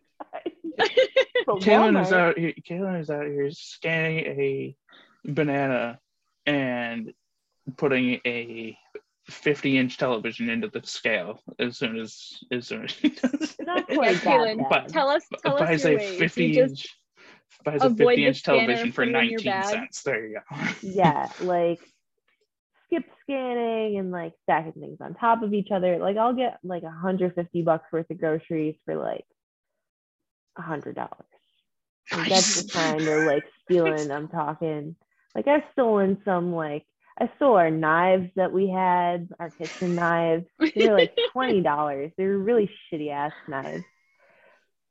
time. Kaylin is out here, Kaylin is out here scanning a banana and putting a fifty-inch television into the scale as soon as as soon as he does. Not quite that bad. Tell us, tell buys us your a fifty-inch, buys a fifty-inch television for nineteen cents. There you go. Yeah, like skip scanning and like stacking things on top of each other. Like I'll get like one hundred fifty bucks worth of groceries for like one hundred dollars. Nice. That's the kind of like stealing I'm talking. Like I've stolen some like. I stole our knives that we had, our kitchen knives. They were like twenty dollars. They were really shitty ass knives. Okay,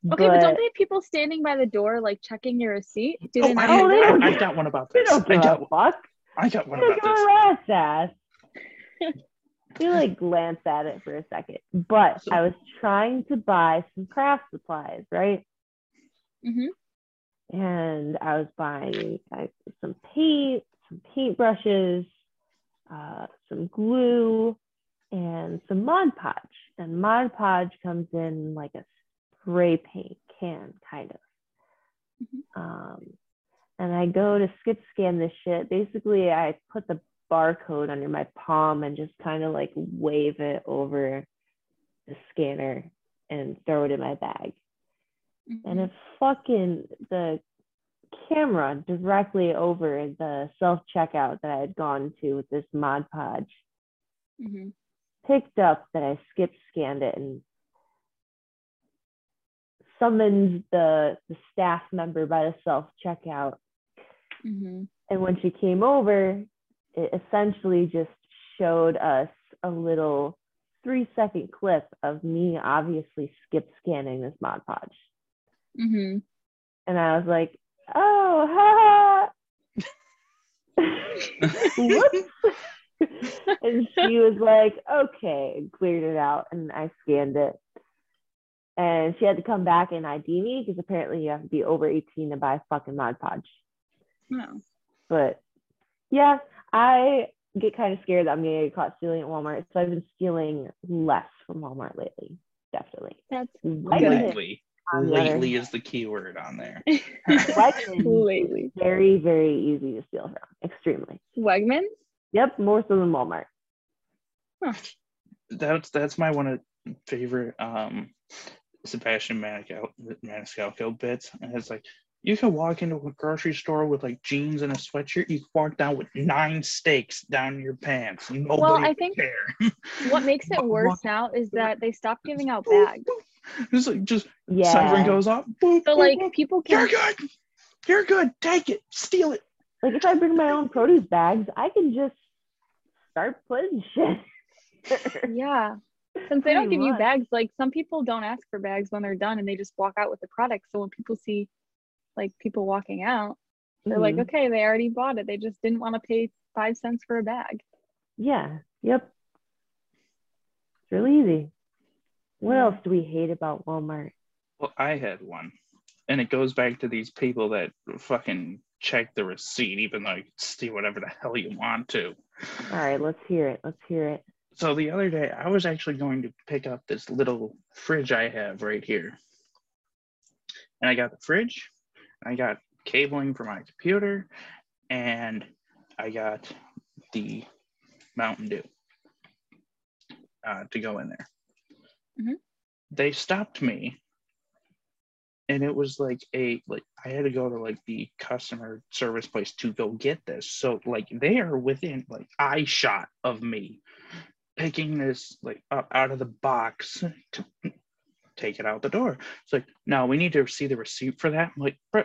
but, but don't they have people standing by the door like checking your receipt? Do oh, they not? I, oh, they I, don't, I got one about this. They don't I, got, I got one they about this. They ass. We like glanced at it for a second. But I was trying to buy some craft supplies, right? Mm-hmm. And I was buying I, some paint, some paintbrushes, Uh, some glue, and some Mod Podge. And Mod Podge comes in like a spray paint can, kind of. Um, and I go to skip scan this shit. Basically, I put the barcode under my palm and just kind of like wave it over the scanner and throw it in my bag. Mm-hmm. And it fucking, the camera directly over the self-checkout that I had gone to with this Mod Podge. Mm-hmm. Picked up that I skip scanned it and summoned the, the staff member by the self-checkout. Mm-hmm. And when she came over, it essentially just showed us a little three-second clip of me obviously skip scanning this Mod Podge. Mm-hmm. And I was like, oh, ha ha. Whoops. And she was like, okay, and cleared it out, and I scanned it. And she had to come back and I D me because apparently you have to be over eighteen to buy fucking Mod Podge. No. But yeah, I get kind of scared that I'm going to get caught stealing at Walmart, so I've been stealing less from Walmart lately. Definitely. That's lately. Lately is the key word on there. Wegmans, very, very easy to steal from. Extremely. Wegmans? Yep, more so than Walmart. Huh. That's that's my one of favorite um, Sebastian Maniscalco, Maniscalco bits. And it's like, you can walk into a grocery store with like jeans and a sweatshirt. You can walk down with nine steaks down your pants. Nobody well, I think care. What makes it worse now is that they stopped giving out bags. It's like just yeah. Siren goes off. Boop, so boop, like boop. People can. You're good. You're good. Take it. Steal it. Like if I bring my own produce bags, I can just start putting shit. Yeah. Since they don't give you bags, like some people don't ask for bags when they're done and they just walk out with the product. So when people see like people walking out, they're mm-hmm. like, okay, they already bought it. They just didn't want to pay five cents for a bag. Yeah. Yep. It's really easy. What yeah. else do we hate about Walmart? Well, I had one. And it goes back to these people that fucking check the receipt, even though you can see whatever the hell you want to. All right, let's hear it. Let's hear it. So the other day, I was actually going to pick up this little fridge I have right here. And I got the fridge, and I got cabling for my computer, and I got the Mountain Dew uh, to go in there. Mm-hmm. They stopped me. And it was like a, like I had to go to like the customer service place to go get this. So like they are within like eye shot of me picking this like up out of the box to take it out the door. It's like, no, we need to see the receipt for that. I'm like, bro,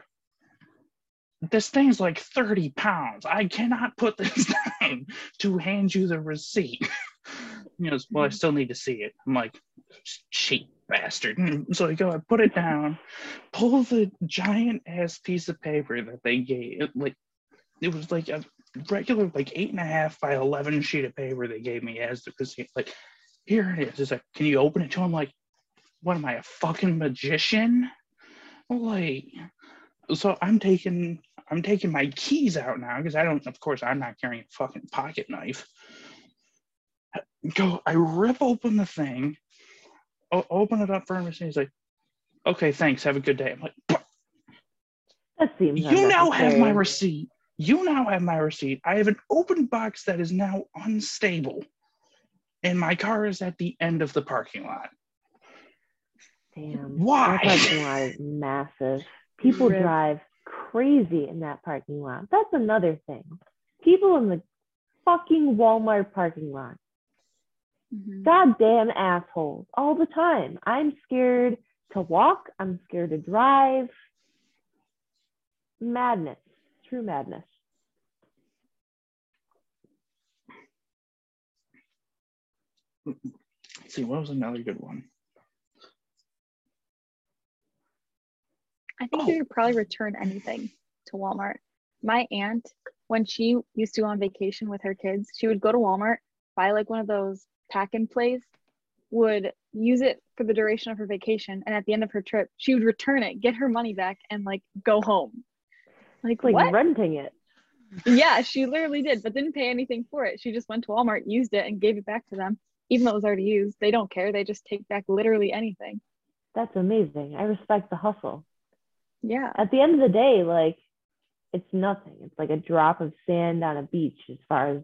this thing's like thirty pounds. I cannot put this down to hand you the receipt. You know, well, I still need to see it. I'm like, cheap bastard. So I go, I put it down, pull the giant ass piece of paper that they gave. It, like, it was like a regular, like eight and a half by eleven sheet of paper they gave me as the receipt. Like, here it is. It's like, can you open it to him? Like, what am I, a fucking magician? Like, so I'm taking, I'm taking my keys out now because I don't. Of course, I'm not carrying a fucking pocket knife. Go, I rip open the thing, o- open it up for him, and he's like, okay, thanks, have a good day. I'm like, that seems you now have my receipt. You now have my receipt. I have an open box that is now unstable, and my car is at the end of the parking lot. Damn. Why? That parking lot is massive. People Rip. drive crazy in that parking lot. That's another thing. People in the fucking Walmart parking lot. Mm-hmm. Goddamn assholes all the time. I'm scared to walk. I'm scared to drive. Madness. True madness. Let's see, what was another good one? I think oh. you could probably return anything to Walmart. My aunt, when she used to go on vacation with her kids, she would go to Walmart, buy like one of those pack and place, would use it for the duration of her vacation, and at the end of her trip she would return it, get her money back, and like go home. Like, like what? Renting it. Yeah, she literally did, but didn't pay anything for it. She just went to Walmart, used it, and gave it back to them, even though it was already used. They don't care. They just take back literally anything. That's amazing. I respect the hustle. Yeah. At the end of the day, like, it's nothing. It's like a drop of sand on a beach as far as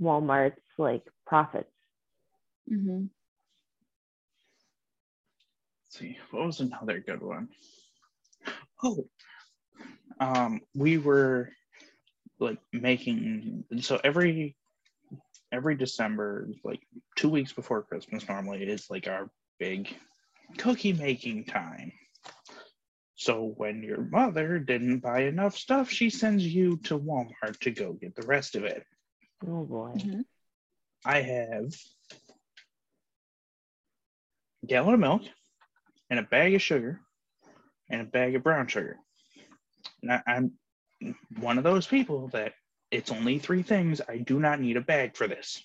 Walmart's like profits. Mm-hmm. Let's see, what was another good one? Oh, um, we were like making, so every every December, like two weeks before Christmas normally is like our big cookie making time. So when your mother didn't buy enough stuff, she sends you to Walmart to go get the rest of it. Oh boy. Mm-hmm. I have a gallon of milk and a bag of sugar and a bag of brown sugar. And I, I'm one of those people that it's only three things. I do not need a bag for this.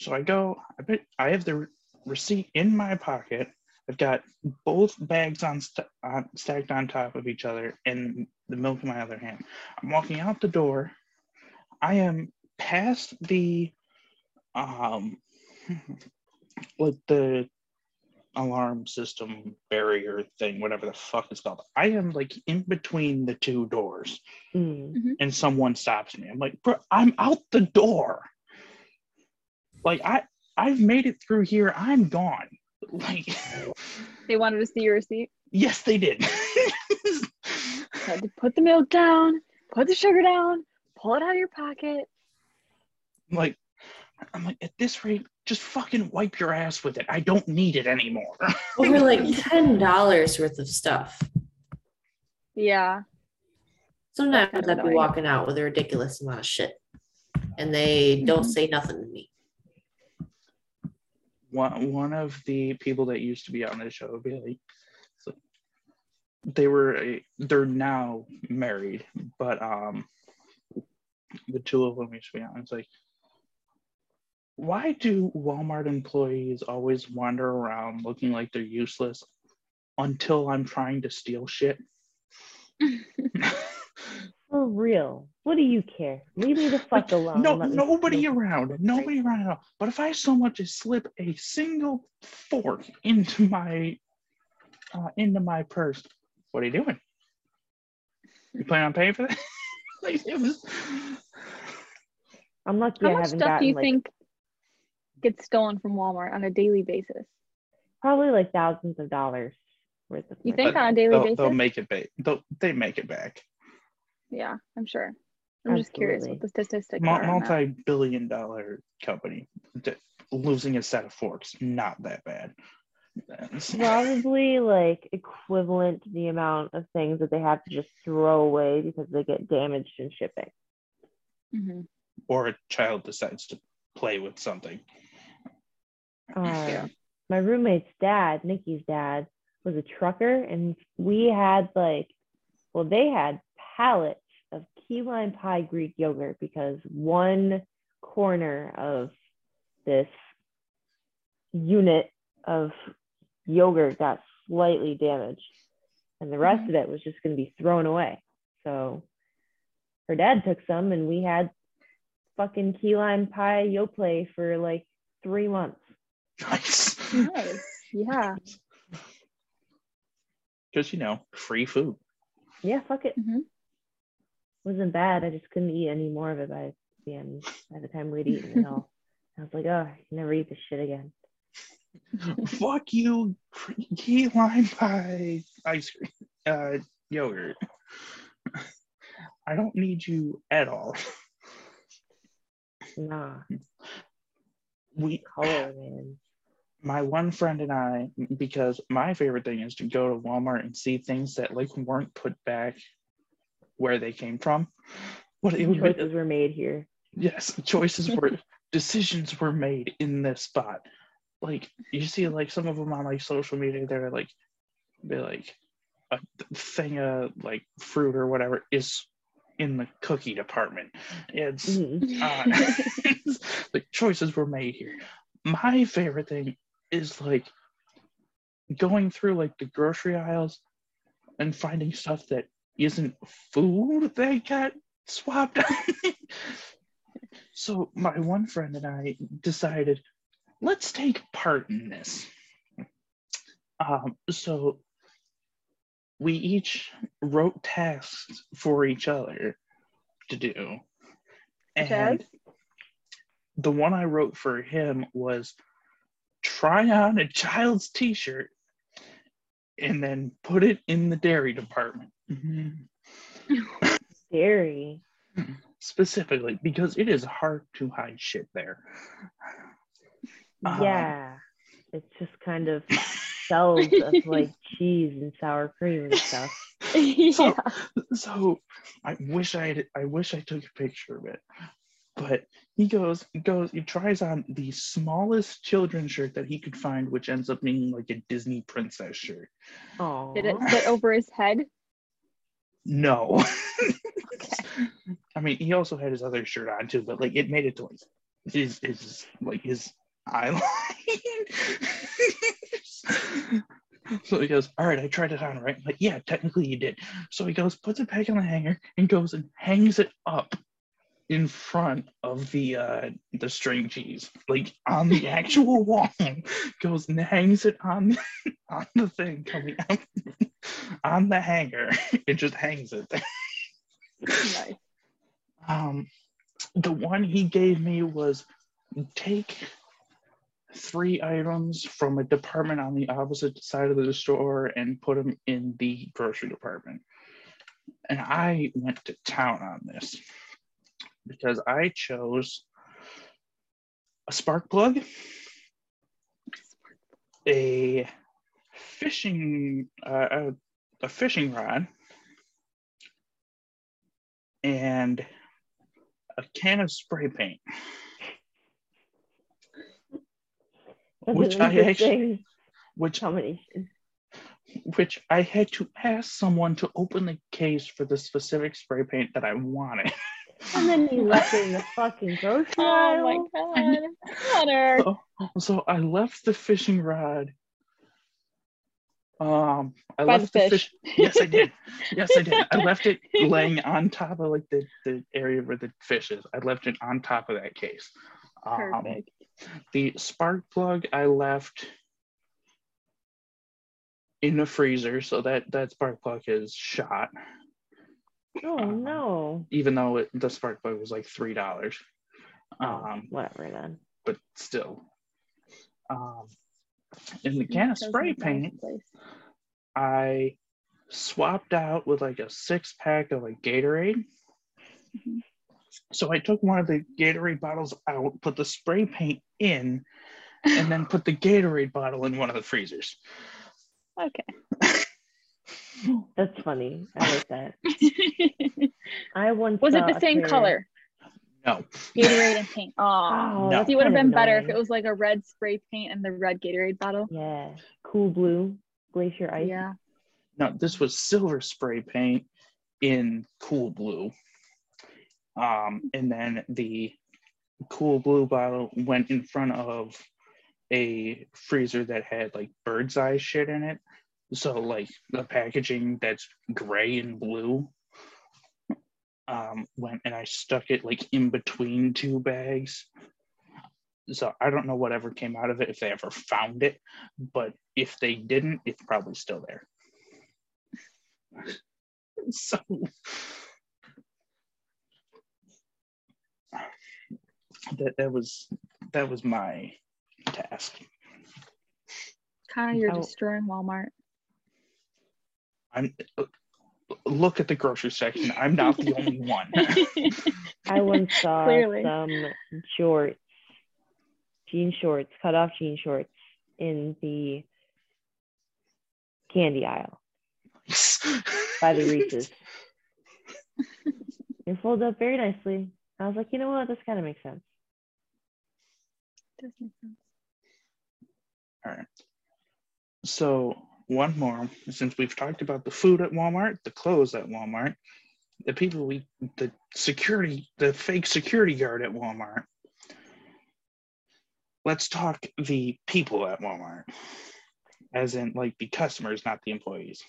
So I go, I bet I have the receipt in my pocket. I've got both bags on, st- on stacked on top of each other and the milk in my other hand. I'm walking out the door. I am past the um like the alarm system barrier thing, whatever the fuck it's called. I am like in between the two doors, mm-hmm. and someone stops me. I'm like, bro, I'm out the door. Like I, I've made it through here. I'm gone. Like they wanted to see your receipt. Yes, they did. Had to put the milk down, put the sugar down, pull it out of your pocket. Like, I'm like, at this rate, just fucking wipe your ass with it. I don't need it anymore. Over like ten dollars worth of stuff. Yeah. Sometimes I'd be walking out with a ridiculous amount of shit, and they don't mm-hmm. say nothing to me. one one of the people that used to be on the show, Bailey, so they were they're now married, but um the two of them used to be on. It's like, why do Walmart employees always wander around looking like they're useless until I'm trying to steal shit? For real. What do you care? Leave me the fuck alone. No, nobody around. Nobody around at all. But if I so much as slip a single fork into my uh, into my purse, what are you doing? You plan on paying for that? Like, it was... I'm lucky. How I much haven't stuff gotten, do you like... think gets stolen from Walmart on a daily basis? Probably like thousands of dollars worth of. You think on a daily they'll, basis? They'll make it back. They make it back. Yeah, I'm sure. I'm Absolutely. Just curious what the statistics M- are. Multi-billion dollar company losing a set of forks, not that bad. Probably like equivalent to the amount of things that they have to just throw away because they get damaged in shipping. Mm-hmm. Or a child decides to play with something. Uh, yeah. My roommate's dad, Nikki's dad, was a trucker, and we had like, well, they had pallets of key lime pie Greek yogurt because one corner of this unit of yogurt got slightly damaged, and the rest of it was just going to be thrown away. So her dad took some, and we had fucking key lime pie Yoplait for like three months. Nice. Nice. Yeah. Because, you know, free food. Yeah, fuck it. Mm-hmm. Wasn't bad. I just couldn't eat any more of it by the end. By the time we'd eaten it all, I was like, oh, I can never eat this shit again. Fuck you, key lime pie ice cream, uh, yogurt. I don't need you at all. Nah. We color, man. My one friend and I, because my favorite thing is to go to Walmart and see things that like weren't put back where they came from. What it choices be, were made here. Yes, choices were, decisions were made in this spot. Like you see, like some of them on like social media, they're like, they're like a thing of like fruit or whatever is in the cookie department. It's, mm-hmm. uh, it's like choices were made here. My favorite thing is like going through like the grocery aisles and finding stuff that isn't food that got swapped out. So my one friend and I decided, let's take part in this. Um, so we each wrote tasks for each other to do. And okay. The one I wrote for him was try on a child's t-shirt and then put it in the dairy department. Mm-hmm. Dairy. Specifically, because it is hard to hide shit there. Yeah. Um, it's just kind of shelves of like cheese and sour cream and stuff. Yeah. So, so I wish I had, I wish I took a picture of it. But he goes, goes, he tries on the smallest children's shirt that he could find, which ends up being like a Disney princess shirt. Oh, did it fit over his head? No. Okay. I mean, he also had his other shirt on too, but like it made it to like his, his like his eyeline. So he goes, all right, I tried it on, right? Like, yeah, technically you did. So he goes, puts it back on the hanger, and goes and hangs it up in front of the uh the string cheese, like on the actual wall. Goes and hangs it on on the thing coming out on the hanger. It just hangs it there. Nice. Um the one he gave me was take three items from a department on the opposite side of the store and put them in the grocery department, and I went to town on this because I chose a spark plug, a fishing uh, a fishing rod, and a can of spray paint. Which I actually, which how many? Which I had to ask someone to open the case for the specific spray paint that I wanted. And then you left it in the fucking grocery aisle. Oh my god! Water. So, so I left the fishing rod. Um, I By left the fish. the fish. Yes, I did. Yes, I did. I left it laying on top of like the, the area where the fish is. I left it on top of that case. Perfect. Um, the spark plug I left in the freezer, so that that spark plug is shot. Oh um, no! Even though it, the spark plug was like three dollars. Um, whatever then. But still. Um. In the can of spray paint, I swapped out with like a six pack of like Gatorade. Mm-hmm. So I took one of the Gatorade bottles out, put the spray paint in, and then put the Gatorade bottle in one of the freezers. Okay. That's funny. I like that. I once was it the same period. color? No. Gatorade and paint. Oh, no. It would have been better if it was like a red spray paint and the red Gatorade bottle. Yeah. Cool blue, glacier ice. Yeah. No, this was silver spray paint in cool blue. Um, and then the cool blue bottle went in front of a freezer that had like bird's eye shit in it. So like the packaging that's gray and blue. Um, went and I stuck it like in between two bags. So I don't know whatever came out of it, if they ever found it, but if they didn't, it's probably still there. So that that was that was my task. Connor, you're now, destroying Walmart. I'm uh, Look at the grocery section. I'm not the only one. I once saw Clearly. some shorts, jean shorts, cut off jean shorts in the candy aisle by the Reese's. They're folded up very nicely. I was like, you know what? This kind of makes sense. Does make sense. All right. So. One more, since we've talked about the food at Walmart, the clothes at Walmart, the people we, the security, the fake security guard at Walmart. Let's talk the people at Walmart, as in like the customers, not the employees.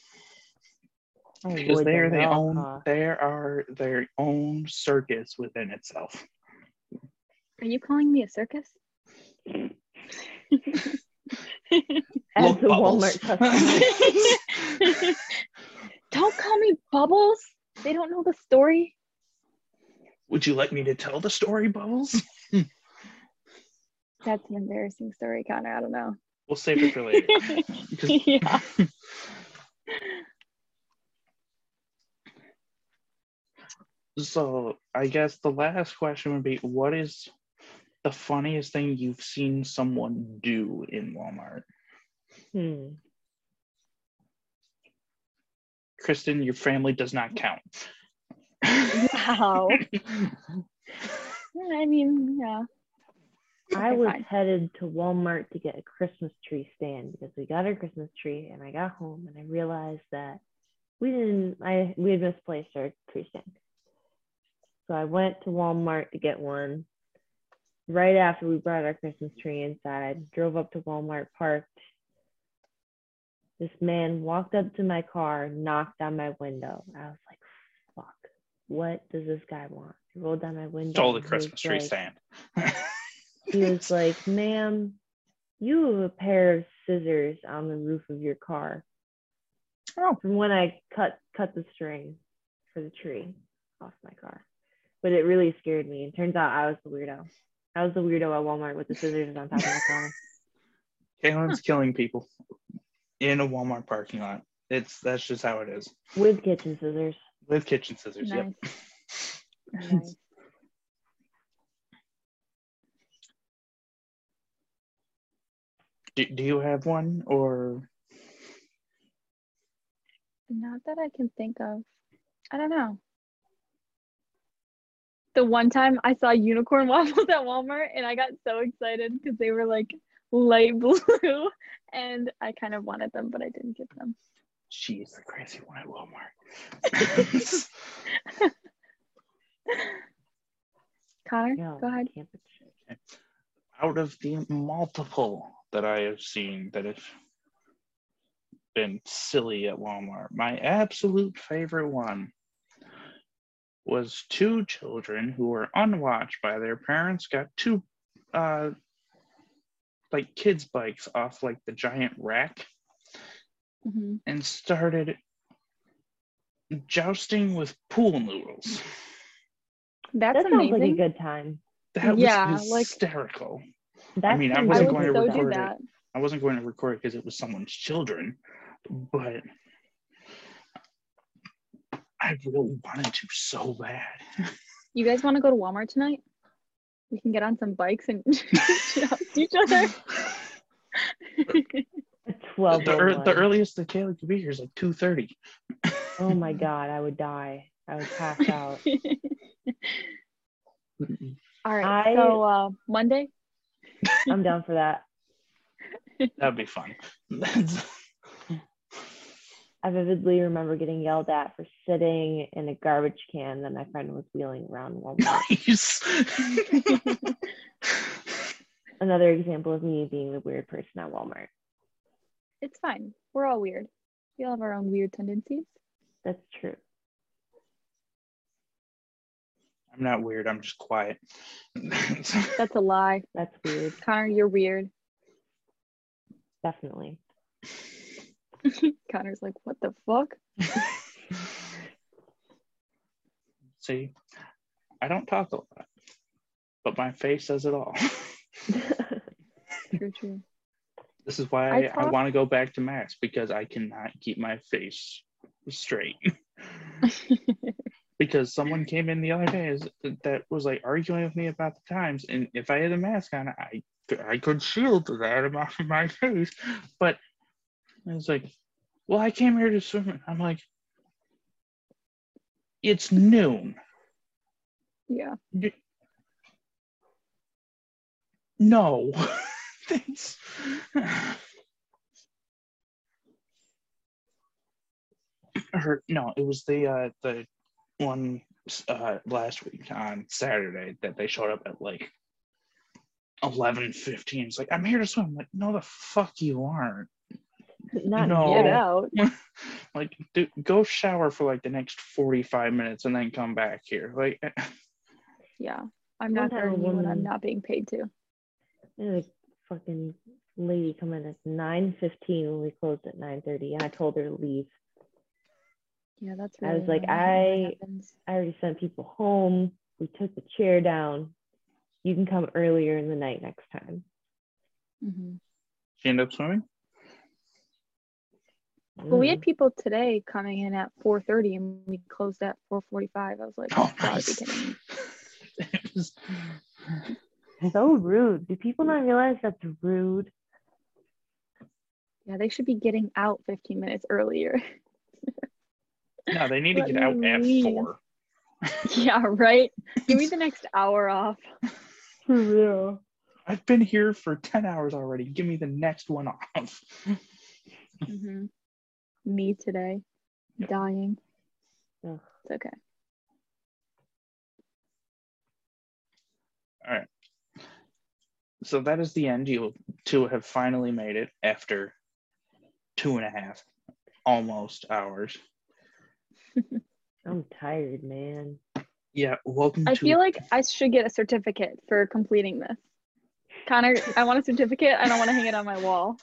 Oh, because they are their own, huh? they are their own circus within itself. Are you calling me a circus? As a Walmart customer. Don't call me Bubbles. They don't know the story. Would you like me to tell the story, Bubbles? That's an embarrassing story, Connor. I don't know. We'll save it for later. Yeah. So I guess the last question would be, what is the funniest thing you've seen someone do in Walmart? Hmm. Kristen, your family does not count. Wow. I mean, yeah. I okay, was fine. headed to Walmart to get a Christmas tree stand because we got our Christmas tree, and I got home and I realized that we didn't. I we had misplaced our tree stand, so I went to Walmart to get one. Right after we brought our Christmas tree inside, drove up to Walmart, parked. This man walked up to my car, knocked on my window. I was like, fuck, what does this guy want? He rolled down my window. Stole the Christmas tree stand. He was like, ma'am, you have a pair of scissors on the roof of your car. Oh. From when I cut cut the string for the tree off my car. But it really scared me. It turns out I was the weirdo. I was the weirdo at Walmart with the scissors on top of my phone. Caitlin's killing people in a Walmart parking lot. It's that's just how it is. With kitchen scissors. With kitchen scissors, nice. Yep. Nice. Do, do you have one or? Not that I can think of. I don't know. The one time I saw unicorn waffles at Walmart and I got so excited because they were like light blue, and I kind of wanted them, but I didn't get them. She's the crazy one at Walmart. Connor, yeah, go ahead. Okay. Out of the multiple that I have seen that have been silly at Walmart, my absolute favorite one was two children who were unwatched by their parents got two uh, like kids bikes off like the giant rack mm-hmm. and started jousting with pool noodles. That's that amazing. Sounds like a good time. That yeah, was hysterical. Like, I mean, I wasn't, I, going so I wasn't going to record it. I wasn't going to record it because it was someone's children, but I really wanted to so bad. You guys want to go to Walmart tonight? We can get on some bikes and shout to each other. twelve the, er, the earliest the Kayla could be here is like two thirty. Oh my God, I would die. I would pass out. All right, I, so uh, Monday? I'm down for that. That'd be fun. I vividly remember getting yelled at for sitting in a garbage can that my friend was wheeling around Walmart. Nice. Another example of me being the weird person at Walmart. It's fine. We're all weird. We all have our own weird tendencies. That's true. I'm not weird. I'm just quiet. That's a lie. That's weird. Connor, you're weird. Definitely. Connor's like, what the fuck? See, I don't talk a lot, but my face says it all. True, true. This is why I, I, talk- I want to go back to Max, because I cannot keep my face straight. Because someone came in the other day that was like arguing with me about the times, and if I had a mask on, I I could shield that amount of my face, but I was like, well, I came here to swim. I'm like, it's noon. Yeah. You... No. Thanks. Her, no, it was the uh, the one uh, last week on Saturday that they showed up at like eleven fifteen. It's like, I'm here to swim. I'm like, no, the fuck you aren't. Not no. Get out. Like, dude, go shower for like the next forty-five minutes and then come back here. Like, yeah, I'm not hurting you when I'm not being paid to. There's a fucking lady come in at nine fifteen when we closed at nine thirty, and I told her to leave. Yeah, that's really I was like, I I already sent people home. We took the chair down. You can come earlier in the night next time. Mm-hmm. She ended up swimming. Well, we had people today coming in at four thirty, and we closed at four forty-five. I was like, oh, nice. was... So rude. Do people not realize that's rude? Yeah, they should be getting out fifteen minutes earlier. No, they need to get out leave. At four. Yeah, right? Give me the next hour off. For real. I've been here for ten hours already. Give me the next one off. Mm-hmm. Me today, yep. Dying. Ugh. It's okay. All right. So that is the end. You two have finally made it after two and a half, almost hours. I'm tired, man. Yeah, welcome. I to- feel like I should get a certificate for completing this. Connor, I want a certificate. I don't want to hang it on my wall.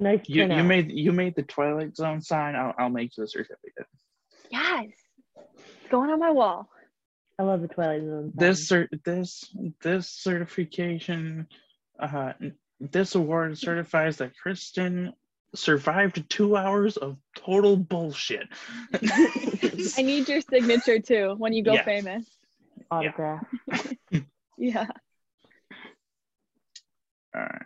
Nice. You, you made you made the Twilight Zone sign. I'll, I'll make you a certificate. Yes, it's going on my wall. I love the Twilight Zone sign. This cert, this this certification, uh, this award certifies that Kristen survived two hours of total bullshit. I need your signature too when you go yes. famous. Autograph. Yeah. Yeah. All right.